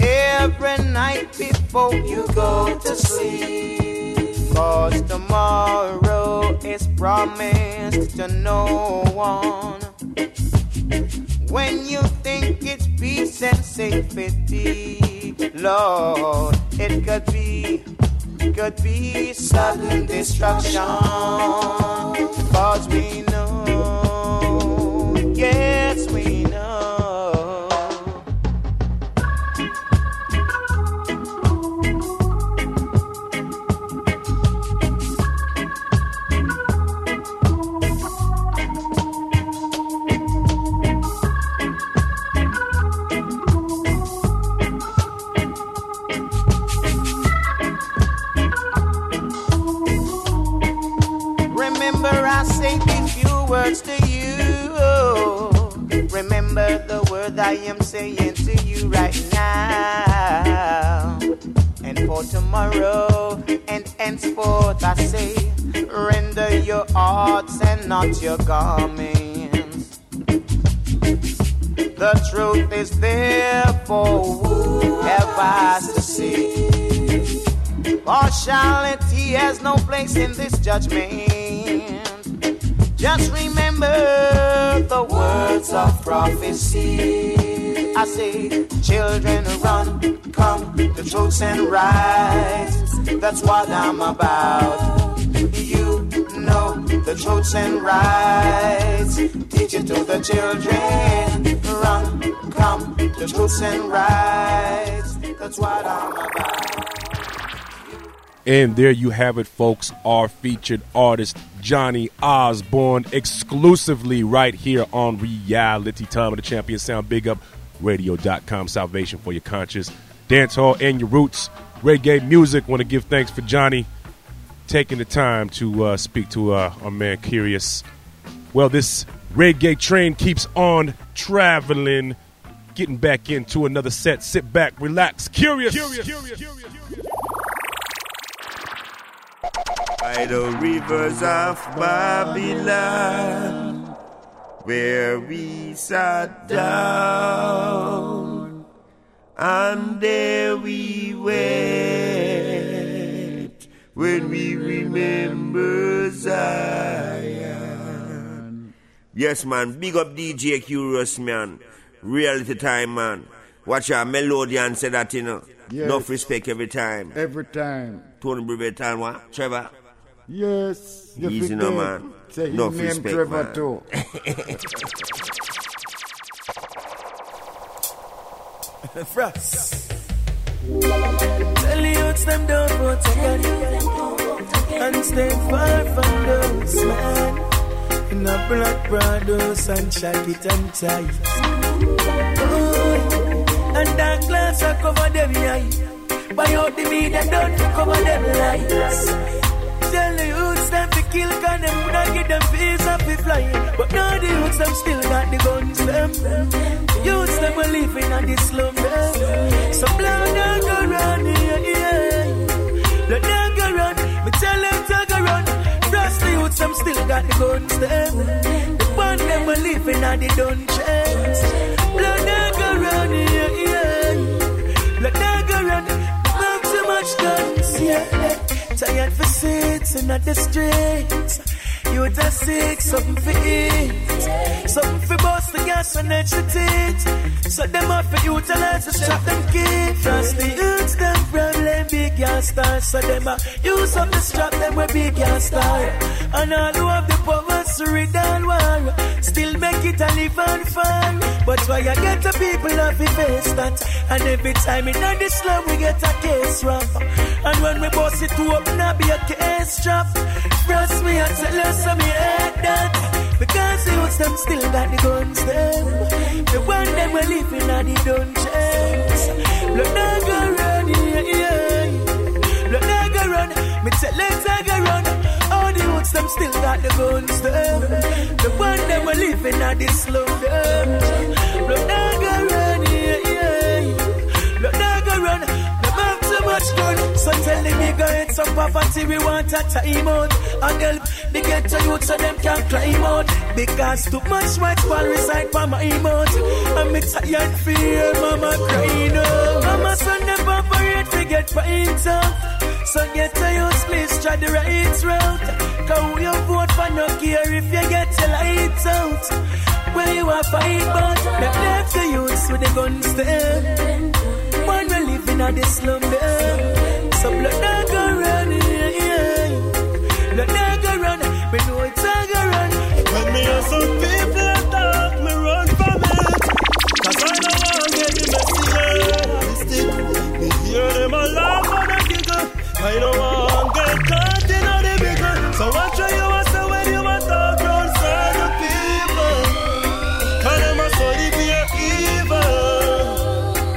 every night before you go to sleep. Cause tomorrow is promised to no one. When you think it's peace and safety, Lord, it could be sudden destruction. Cause we know, yes we know. I am saying to you right now, and for tomorrow and henceforth I say, render your hearts and not your garments. The truth is there for whoever has to see. Partiality has no place in this judgment. Just remember the words of prophecy. I say, children, run, come to truths and rights. That's what I'm about. You know the truths and rights. Teach it to the children. Run, come to truths and rights. That's what I'm about. And there you have it, folks. Our featured artist, Johnny Osbourne, exclusively right here on Reality Time of the Champion Sound. Big Up Radio.com, salvation for your conscience, dancehall and your roots, reggae music. Want to give thanks for Johnny taking the time to speak to our man Kurious. Well, this reggae train keeps on traveling. Getting back into another set. Sit back, relax. Kurious. By the rivers of Babylon, where we sat down, and there we wept when we remember Zion. Yes, man, big up DJ Kurious, man. Reality Time, man. Watch your melody and say that, you know. Yes. Enough respect every time. Every time. Tony Brevet and what? Trevor. Yes, easy no man. Say his name respect, Trevor man. Too. Frost. Tell the youths them don't go together and stay far from those men in a black Prados and shacket and tight. Ooh, and that glass I cover them eye by all the media don't cover them lights. Tell the youths them to kill can them would I give them face up be flying, but now the youths them still got the guns them. Youths them were living on the slum. So blow down go round here, yeah. Let them go round. Me tell them to go round. Trust the youths them still got the guns them. The band them were living on the dungeons. Blow down go round here, yeah. Let them go round. Not too much guns, yeah. Tired for sitting at the streets. You just sick, something for eat, something for bust the gas and extra teeth. So them up for utilize the strap and keep. Trust the youths, them problem, big young stars. So them up, use up the strap, them with big young star. And all who have the power to read and war, still make it and live on fun. But why you get the people off the face that? And every time in the slum we get a case wrap. And when we bust it to open up, be a case trap. Trust me and tell us. So me hate that because the youths them still got the guns them. The one them were living at the dungeons. Blood not go run, yeah. Blood not go run. Me tell them to go run. All the youths them still got the guns them. The one them were living at the slum them. Blood not go run, yeah. Blood not go run. So tell the nigga it's some poverty we want to time out and help the ghetto youth so them can climb out. Because too much white fall reside for my emote. And me tired feel mama crying out. Mama son never parade to get paint out. So ghetto youth please try the right route. Cause you vote for no care if you get your lights out. Where you are fight but they left the youths with the guns there. One we living at the slum there. So blood not go run, yeah. Blood not go run. We know it's not go run. When me and some people attack, me run from it. Cause I know I get the message. Me hear them a laugh and a giggle. I know I get caught in all the bigger. So watch what you want to say when you want to talk outside the people. Cause them a sorry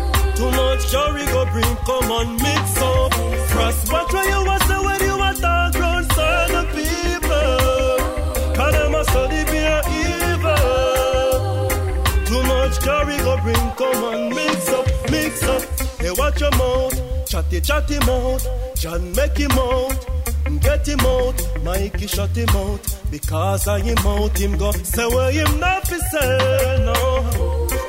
for your evil. Too much curry go bring, come on, mix up. Frost, what way you want to when you want to grow side the people? Cause them a study be a evil. Too much curry go bring, come on, mix up, mix up. Hey, watch your mouth, chatty, chatty mouth. John make him out, get him out. Mikey shut him out, because I him out, him go. Say where him not be say, no.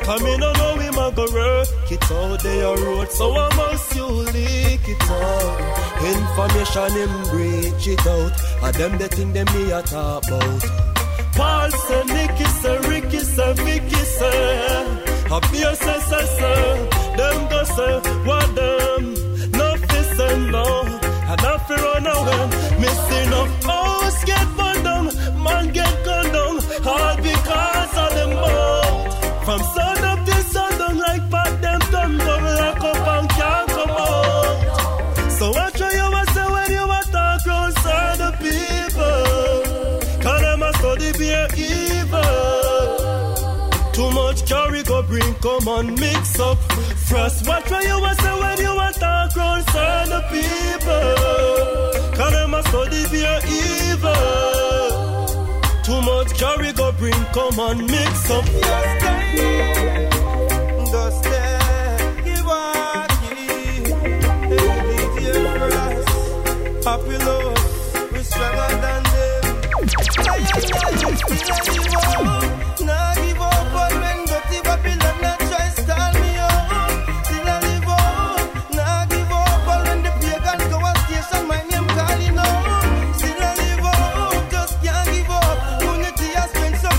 Cause me no know him a go work it out they a road, so I must you leak it out. Information him breach it out, and them the thing them me a talk about. Paul say, Nicky say, Ricky say, Vicky say, Abir say, say, say, them go say, what them, nothing say no, and nothing run away. Missing up house get burned down, man get gunned down, all because of them mouth. From sun up to sun down like bad them done go lock up and can't come out. So I try you and say when you want to grow side the people. Cause them a study be a evil. Too much carry go bring, come on mix up. Frost, what try you and say when you want to grow side the people. Cause them a study be a evil. Too much carry go bring, come on, mix up. Just stay, give a key. Every day for us, happy love, we're stronger than them. I not give up, but when go to Babylon, not try to stall me up. Till I live up, not give up, but when the pagan go on station, my name calling up.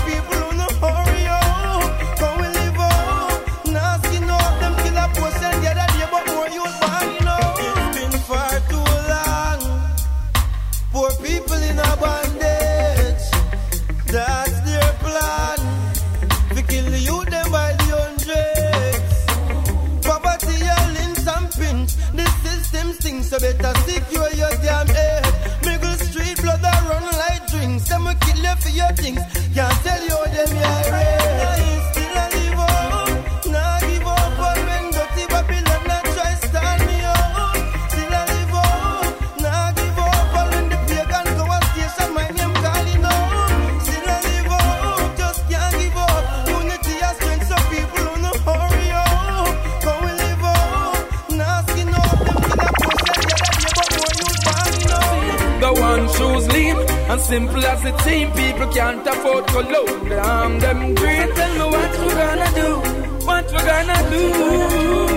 People who no hurry up, so better stick you with your damn head. Miggle street blood that run like drinks, them will kill you for your things. Can't tell you them you're real. Still I live up, nah give up, but when dirty Babylon not try stand me up. Still I live up, nah give up, but when the pagan go on station, my name calling up. Still I live up, just can't give up. Unity has strength, so people who no hurry up. But we live up, nah skin up, them thing that push them, yeah, that live up, when you find up. The one shoes lean. And simple as it seems, people can't afford to load the arm them green. So tell me what we're gonna do, what we're gonna do.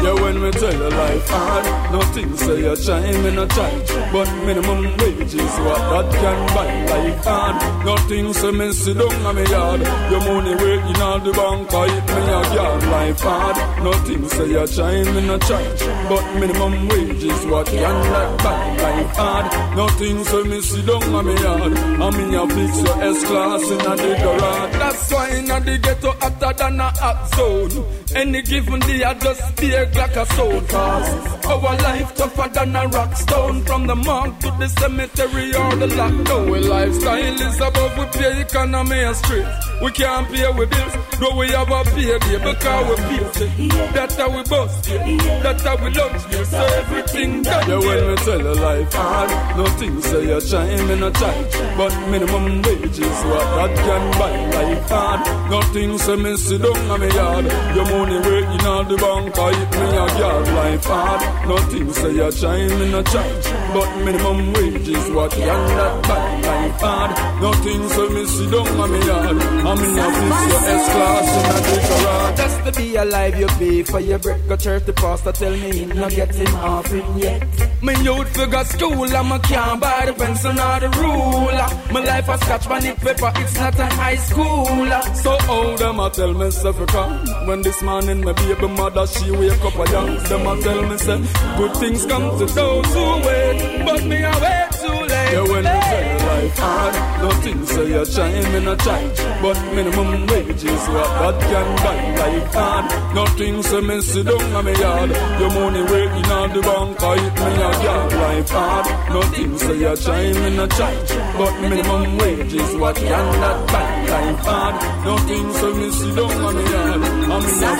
Yeah, when we tell you life hard, nothing say you try, me no try. But minimum wage is what that can buy life hard. Nothing say me sit down on me yard. Your money waiting on the bank, I hit me a yard. Life hard, nothing say you try, me no try. But minimum wage is what can buy life hard. Nothing so me sit down on me yard. I mean a fix your S-class in a the garage. That's why in a the ghetto hotter than a hot zone. Any given day I just feel like a soul cause our life tougher than a rock stone. From the mark to the cemetery or the lockdown. Our lifestyle is above, we pay economy and street. We can't pay our bills, though we have a pay day because we pay it. That's how we bust, that's how we lunch, so everything that yeah, when we tell a life hard. Nothing say you try, me no try. But minimum wage is what that can buy life hard. Nothing say me sit down on me yard. Your money waiting on the bank, I hit me a yard. Life hard. Nothing say you try, me no try. But minimum wage is what can that buy life hard. Nothing say me sit down on me yard. I mean I fix your S-class in a decorate. Just to be alive you pay for your bread. Go church the pastor tell me he not getting off it yet. Me youth figure school I'm a can't buy the pencil nor the ruler. My life a scotch bonnet paper, it's not a high schooler. So how them a tell me self a come? When this morning my baby mother she wake up a young. Them a tell me say good things come to those who wait, but me a wait too late. Yeah, when we say life hard, nothing say you try, me no try. But minimum wage is what that can buy life hard. Nothing say me sit down on me yard. Your money waiting on the bank, I hit me a yard. Life hard, nothing say you're trying, me no try. But minimum wage is what can that buy life hard. Nothing so me sit down on me yard. I'm in a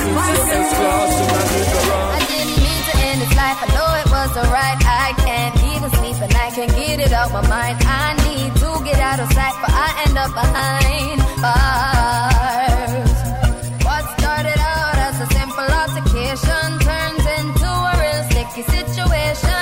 fix your S-class in a garage. I didn't mean to end this life, I know it was alright. I can't even sleep and I can't get it out my mind. I need to get out of sight, but I end up behind bars. What started out as a simple altercation turns into a real sticky situation.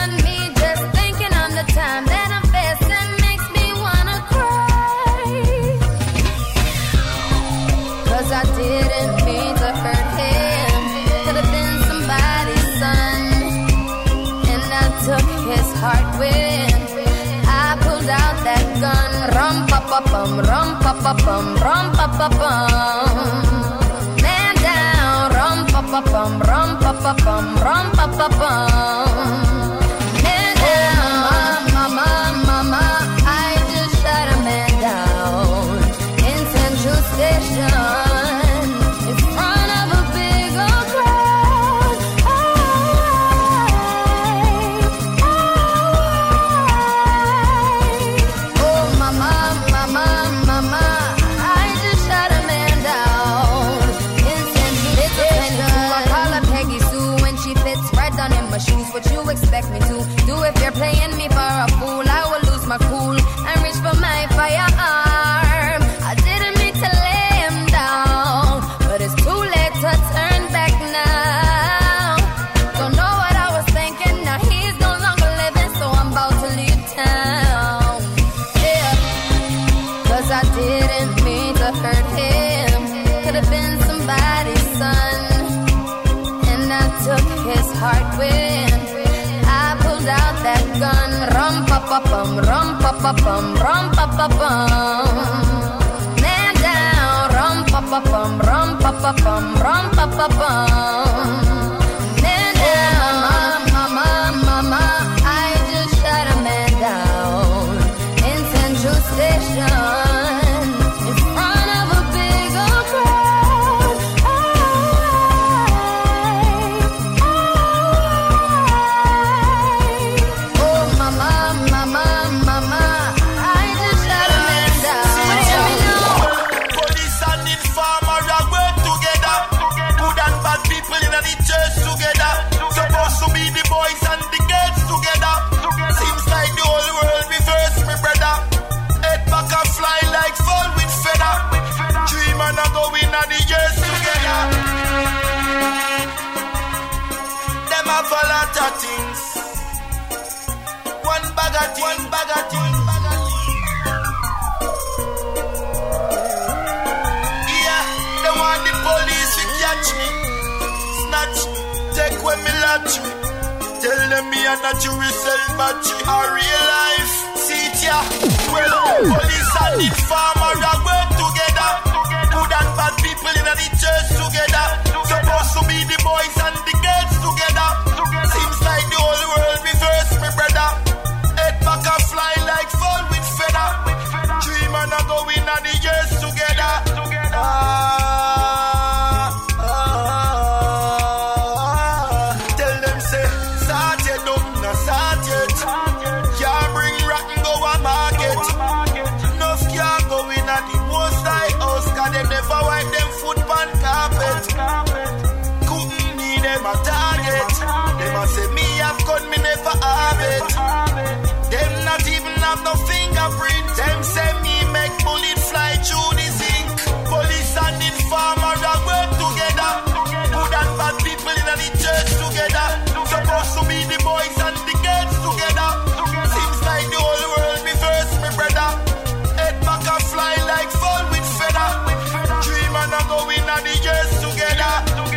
Heart wind. I pulled out that gun. Rum pa pa pum, rum pa pa pum, rum pa pa pum. Man down. Rum pa pa pum, rum pa pa pum, rum pa pa pum. Man down. Mama, mama, I just shot a man down in Central Station. Rum pa pa pum, rum pa pa pum. Man down. Rum pa pa pum, rum pa pa pum, rum pa pa pum. Man down. Mama, mama, I just shot a man down in Central Station. for a lot of things. One bag of things, one bag of things. Yeah, they want the police to catch me, snatch, take away me lottery. Tell them me and that you will sell battery. I realize, see it ya. Well, the police and the farmer that work together. Good and bad people in the church together. Supposed to be the boys and the girls together. Seems like the whole world reverse, me brother. Head back and fly like fall with feather. 3 man are going on the years together. Tell them say, start it up, no start it. Can't bring rock and go on market. Enough can't go in at the most high house, cause they never wipe them foot pan carpet. A target. They must say me have cut, me never have it. Them not even have no fingerprint. Them say me make bullet fly through the zinc. Police and informer that work together. Good and bad people in the church together. Supposed to be the boys and the girls together. Seems like the whole world reverse, me brother. Head back and fly like fall with feather. 3 man are going on the years together.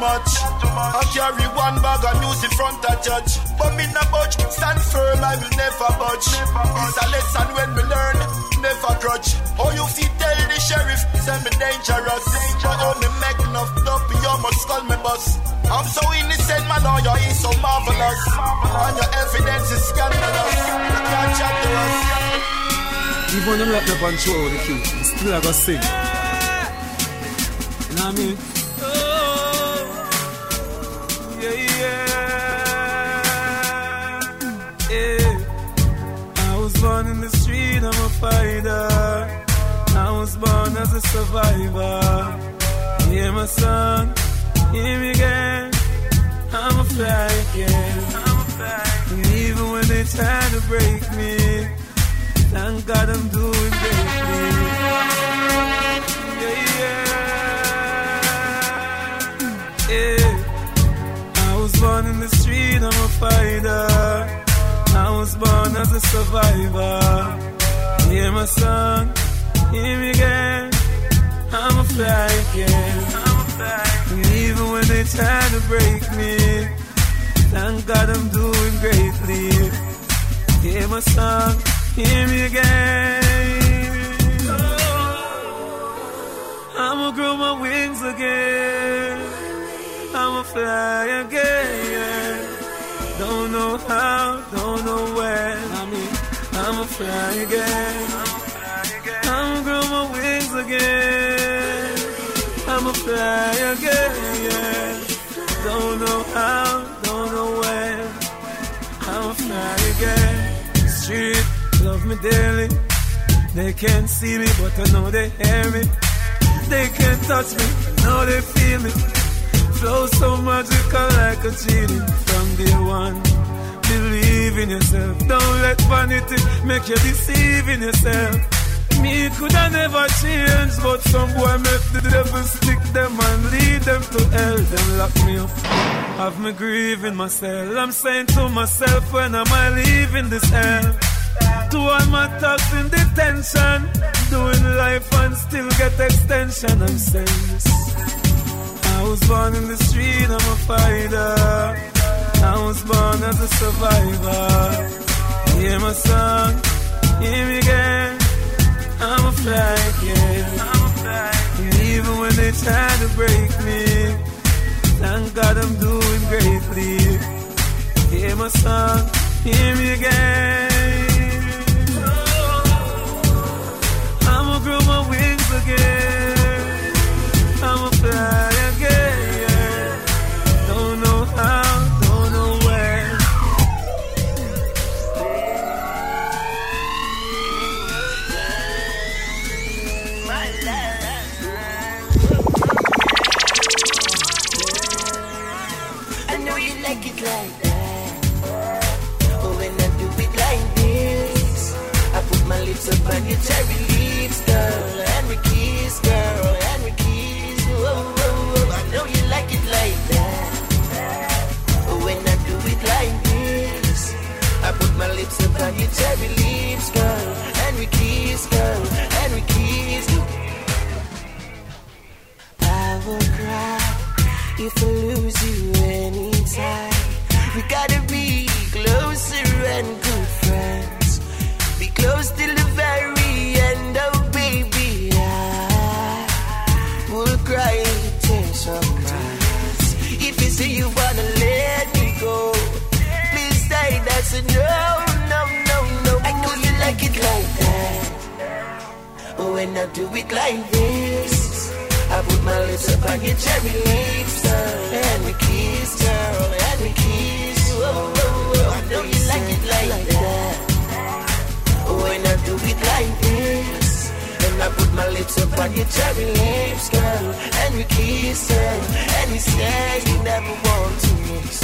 I carry one bag of news in front of judge. But me no budge, stand firm, I will never budge. It's a lesson when we learn, never grudge. How you see tell the sheriff, send me dangerous. But only make enough up, you must call me boss. I'm so innocent, my lawyer is so marvelous. And your evidence is scandalous. You can't chat to us. Even you let me punch you out the queue, still I gotta sing. You know what I mean? Yeah, yeah, yeah. I was born in the street, I'm a fighter. I was born as a survivor. Hear my song, hear me again. I'm a fly again. And even when they try to break me, thank God I'm doing greatly. Yeah, yeah, yeah. I was born in the street, I'm a fighter. I was born as a survivor. Hear my song, hear me again. I'm a fly again. And even when they try to break me, thank God I'm doing greatly. Hear my song, hear me again. Oh, I'ma grow my wings again. I'ma fly again. Don't know how, don't know where. I mean, I'ma fly again. I'ma grow my wings again. I'ma fly again. Don't know how, don't know where. I'ma fly again. Street love me daily. They can't see me, but I know they hear me. They can't touch me, I know they feel me. Flow so magical like a genie from day one. Believe in yourself. Don't let vanity make you deceive in yourself. Me could I never change, but some boy make the devil stick them and lead them to hell. Them lock me up, have me grieving myself. I'm saying to myself, when am I leaving this hell? To all my thugs in detention, doing life and still get extension. I'm saying, I was born in the street, I'm a fighter. I was born as a survivor. Hear my song, hear me again. I'm a fly again. And even when they try to break me, thank God I'm doing greatly. Hear my song, hear me again. Oh, I'ma grow my wings again. I'ma fly again. Don't know how, don't know where. I know you like it like that. But when I do it like this, I put my lips up on your cherry lips, girl, and we keep. Do you wanna let me go? Please say that's a no. I know you like it like that. When I do it like this, I put my lips up on your cherry lips, and we kiss, girl, and we kiss. Oh, I know you like it like that. When I do it like this, I put my lips up on your cherry lips, girl, and we kiss her, and we say you never want to miss.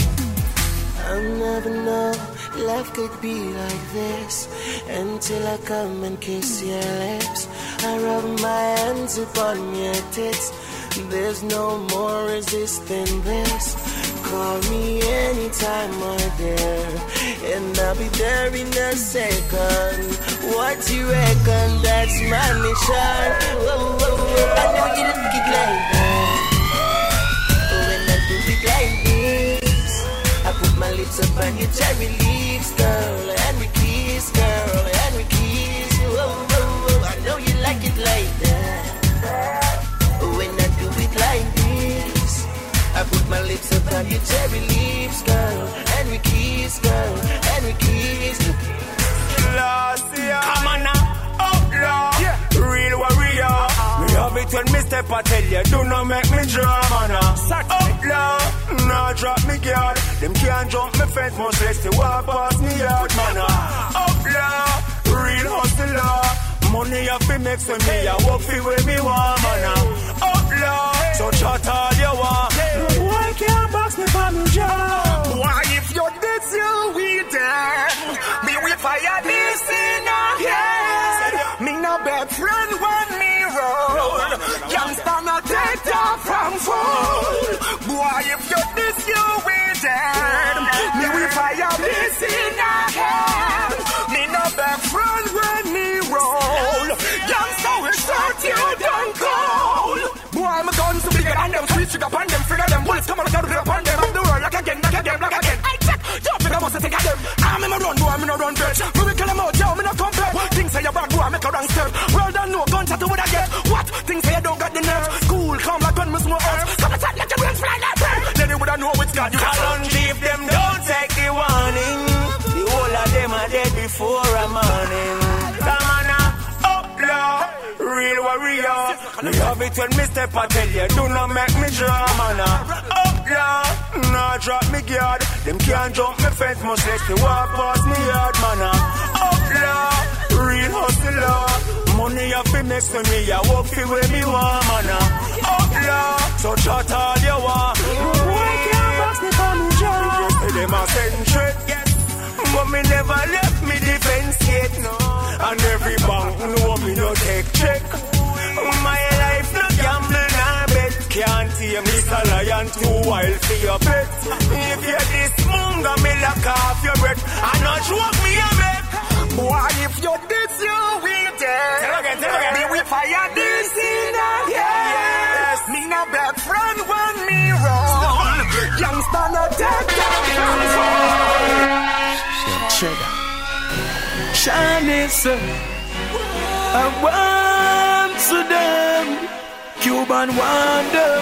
I'll never know life could be like this until I come and kiss your lips. I rub my hands upon your tits. There's no more resisting this. Call me anytime or there, and I'll be there in a second. What you reckon? That's my mission. I know you look it like that. When I do it like this, I put my lips up on your cherry lips, girl, and we kiss, girl, and we kiss. I know you like it like that. When I do it like this, I put my lips up on your cherry lips, girl, and we kiss, girl, and we kiss. Come on now, outlaw, yeah. Real warrior. We love it when me step, I tell you, do not make me drama. Outlaw, nah drop me guard. Them can't jump me fence, much less they walk past me out, man. Outlaw, real hustler. Money I fi make for me, I walk fi where me want, man. Outlaw, so shut all you want. No one can box me from your job. Why if you're dead, you we dead. Me with fire, this in a head. Me no bad friend when me roll. Youngster no take that from fool. Why if you're dead, you we dead. Me with fire, this in a head. Me no bad friend when me roll. You done cold. Boy, my guns are bigger than them. Sweet sugar pan them. Figure them. Bullets come on, I rip on them. I'm the world like again. I check. Don't think I must take them. I'm in my run, boy. I'm in a run, bitch. We will kill them out, yo. I'm in a complaint. Things say you're bad, boy. I make a wrong step. Well done, no guns are to what I get. What? Things say you don't got the nerve. Cool, come like gun, miss more earth. Come and let your guns fly like birds. Then you would have know which God you got. Don't leave them. Don't take the warning. The whole of them are dead before a morning. Come on now. Real warrior, love it when me step, I tell you, do not make me drama, nah. Outlaw, nah drop me guard. Them can't jump me fence, much less they walk past me yard, man. Outlaw, real hustler. Money I fi make for me, I walk fi where me want, man. Outlaw, so shut all you want. Why can't box me for me job? Them a centric, yes, but me never left me defense yet, no. And every bank know me no take check. My life no gamble, nah bet. Can't hear me, Mr. Lion, too wild for your bet. If you're this munga, me lock off your breath. And not choke me a bet. Boy, if you're this, you will dead. Tell again. Me will fire this in a yes. Me no bad friend when me roll. Youngster no dead. Check. Shining sun, I want to them, Cuban wonder.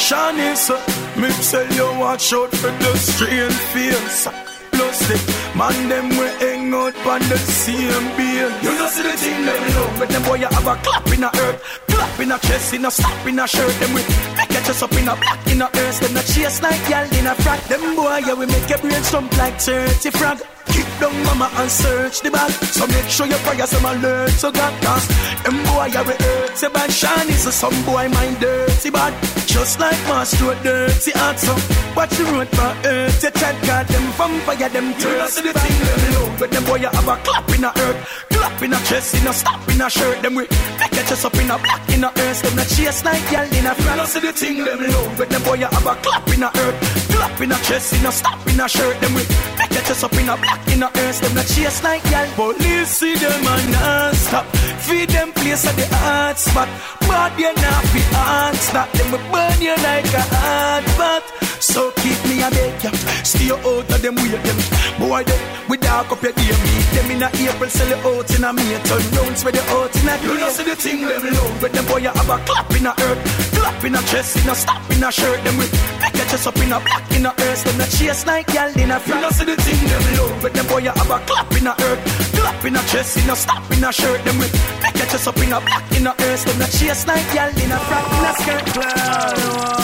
Shining sun, me tell you watch out for the strange fears. Plus the man them we hang out on the same bill. You know see the thing them know, but them boy you have a clap in a earth, clap in a chest, in a slap in a shirt. Them we make your chest up in a black in a earth. Them a chase like y'all in a frack. Them boy yeah we make your brain stump like 30 frog. Keep down mama and search the bag. So make sure your prayers some alert. So God cast them boy are we dirty bad. Shine is a some boy mind dirty bad. Just like master dirty heart. So watch the road for earth. You chat got them vampire them thirsty. You know the thing them know, but them boy you have a clap in a earth, clap in a chest, in a stop in a shirt. Them we make your chest up in a black in a earth. Them a chase like y'all in a front. You know see the thing them know, but them boy you have a clap in a earth, clap in a chest, in a stop in a shirt. Them we make your chest up in a black in the earth, them not chase like y'all. Police see them and not stop. Feed them place at the hot spot. But you're not be hot spot. Them will burn you like a hot pot. So keep me a beg ya. Stay out of them with them. Boy, them, we dark up your ear. Meet them in a April, sell it out in a May. Turn rounds with the out in a. You know see the thing them low. with them boy you have a clap in a earth. Clap in a chest, in a stop in a shirt. Them with make your chest up in a black in a earth. Them the chase like y'all in a flat. You know see the thing them low. With them boy you have a clap in a earth. Clap in a chest, in a stop in a shirt. Them with make your chest up in a black in a earth. Them the chase like y'all in a flat in a skirt. I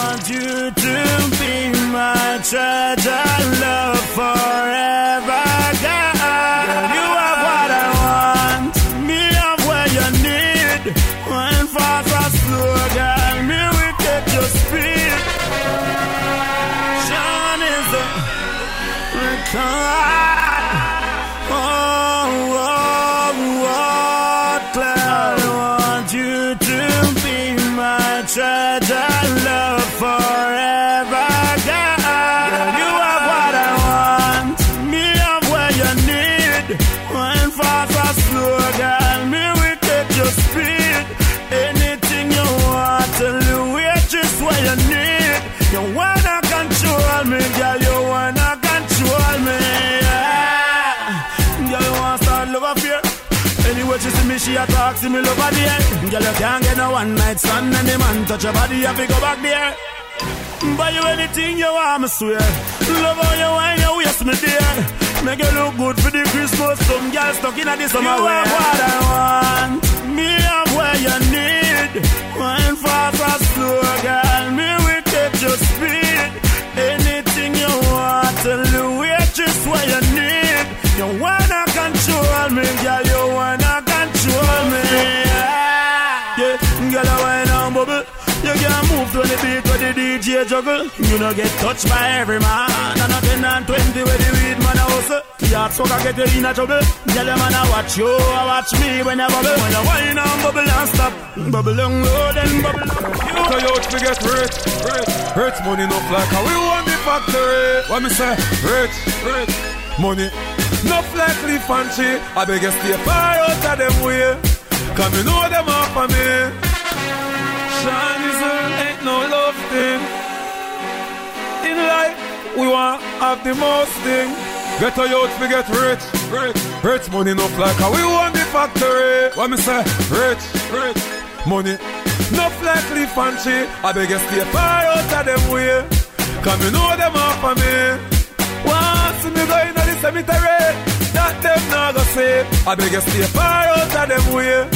want you to be my treasure, love forever, God. Girl, you are what I want, me have where you need. When far from slow, girl, me will take your speed. Sean is a record. Oh, oh, oh, cloud. I want you to be my treasure, love forever, God. She a talk to me over there. Girl, you can't get no one night stand, and the man touch your body, you have to go back there. Buy you anything you want, I swear. Love how you wine, you waste me there. Make you look good for the Christmas. Some girls stuck in the summer. You have what I want, me have where you need. Wine fast, slow, girl, me will take your speed. Anything you want, tell the waitress what you need. You wanna control me, girl, you wanna control me, yeah. Girl, I wine and bubble. You can't move to the beat with the DJ juggle. You don't get touched by every man. And a 10 and 20 with the weed man a hustle. Your sucker get you in a trouble. Girl, the man a watch you, I watch me when you bubble. When you wine and bubble and stop. Bubble down low, then bubble. You tell you to get rich, rich. Rich money no fly, cause we want the factory. What me say? Rich, rich money. No flat leaf and she, I beg you stay far out of them way. Cause me know them off of me. Shanism ain't no love thing. In life, we want have the most thing. Get a youth, we get rich, rich. Rich money no fly, cause we want the factory. What me say? Rich, rich money. No flat leaf and she, I beg you stay far out of them way. Cause me know them off of me. Once me go in the cemetery, that them not go say. I beg you stay far out of them way.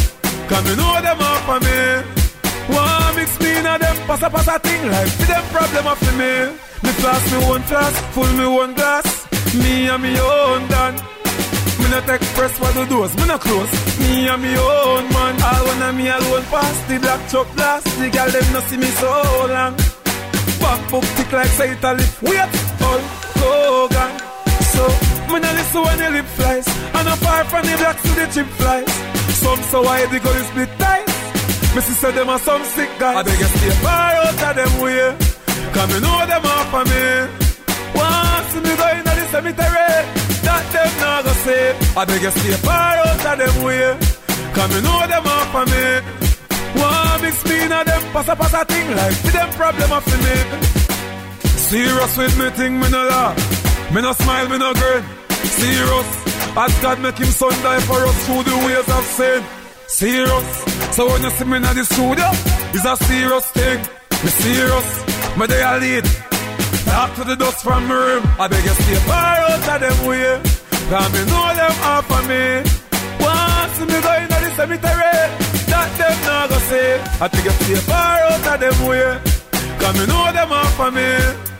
Cause me know them off of me. One mix me in a them passa thing like with them problem off of me. Me flask me one flask, full me one glass. Me and me own done. Me no take press for the doors, me no close. Me and me own man. All one of me alone pass the black chop blast. The girl them no see me so long. Back book tick like say it a lip. Wait, all. So, when I listen when the lip flies, and I far from the blacks to the chip flies. Some so why the girl is split ties. My sister them are some sick guys. I beg you stay far out of them way. Cause me know them off of me. Once me go in the cemetery, that them not go say. I beg you stay far out of them way. Cause me know them off of me. One mix me in a them passa thing like with them problem off of me. Serious with me thing, me no laugh. Me no smile, me no grin. Serious, as God make him son die for us through the ways of sin. Serious, so when you see me in the studio, it's a serious thing. Me serious, me day I lead. Talk to the dust from my room. I beg you stay far out of them way. Cause me know them off of me. Once me go in the cemetery, that them not go say. I beg you stay far out of them way. Cause me know them off of me.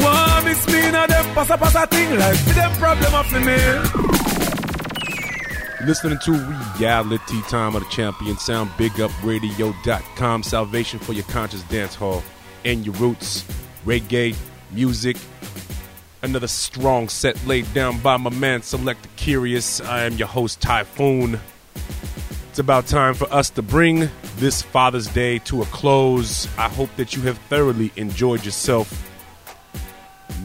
One miss me in a them passa thing like with them problem off me. Listening to Reality Time of the Champion Sound, BigUpRadio.com. Salvation for your conscious dance hall and your roots. Reggae, music. Another strong set laid down by my man Selecta Curious. I am your host Typhoon. It's about time for us to bring this Father's Day to a close. I hope that you have thoroughly enjoyed yourself.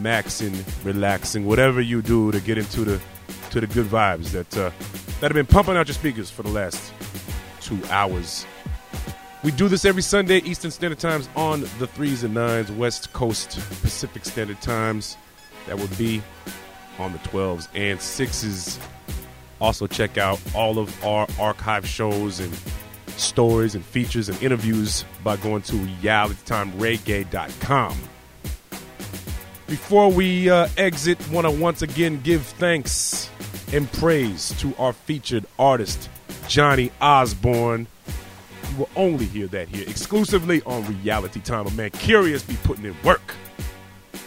Maxing, relaxing, whatever you do to get into the good vibes that have been pumping out your speakers for the last 2 hours. We do this every Sunday, Eastern Standard Times on the 3s and 9s, West Coast Pacific Standard Times. That would be on the 12s and 6s. Also check out all of our archive shows and stories and features and interviews by going to RealityTimeReggae.com. Before we exit, want to once again give thanks and praise to our featured artist, Johnny Osbourne. You will only hear that here exclusively on Reality Time. A man Kurious be putting in work.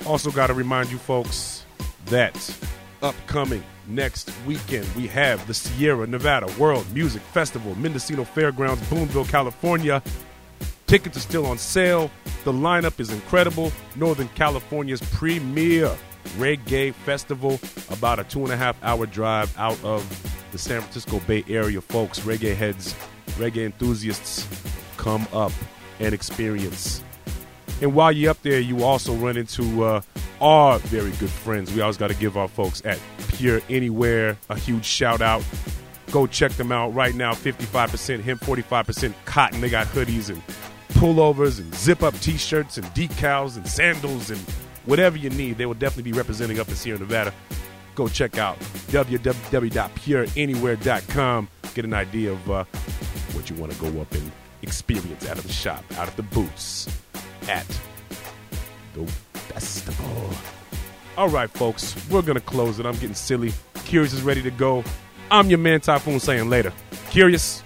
Also got to remind you folks that upcoming next weekend we have the Sierra Nevada World Music Festival, Mendocino Fairgrounds, Boonville, California. Tickets are still on sale. The lineup is incredible. Northern California's premier reggae festival, about a 2.5-hour drive out of the San Francisco Bay Area, folks. Reggae heads, reggae enthusiasts, come up and experience. And while you're up there, you also run into our very good friends. We always got to give our folks at Pure Anywhere a huge shout out. Go check them out right now. 55% hemp, 45% cotton. They got hoodies and pullovers and zip-up T-shirts and decals and sandals and whatever you need. They will definitely be representing up in Sierra Nevada. Go check out www.pureanywhere.com. Get an idea of what you want to go up and experience out of the shop, out of the booths, at the festival. All right, folks, we're going to close it. I'm getting silly. Kurious is ready to go. I'm your man Typhoon saying later. Kurious.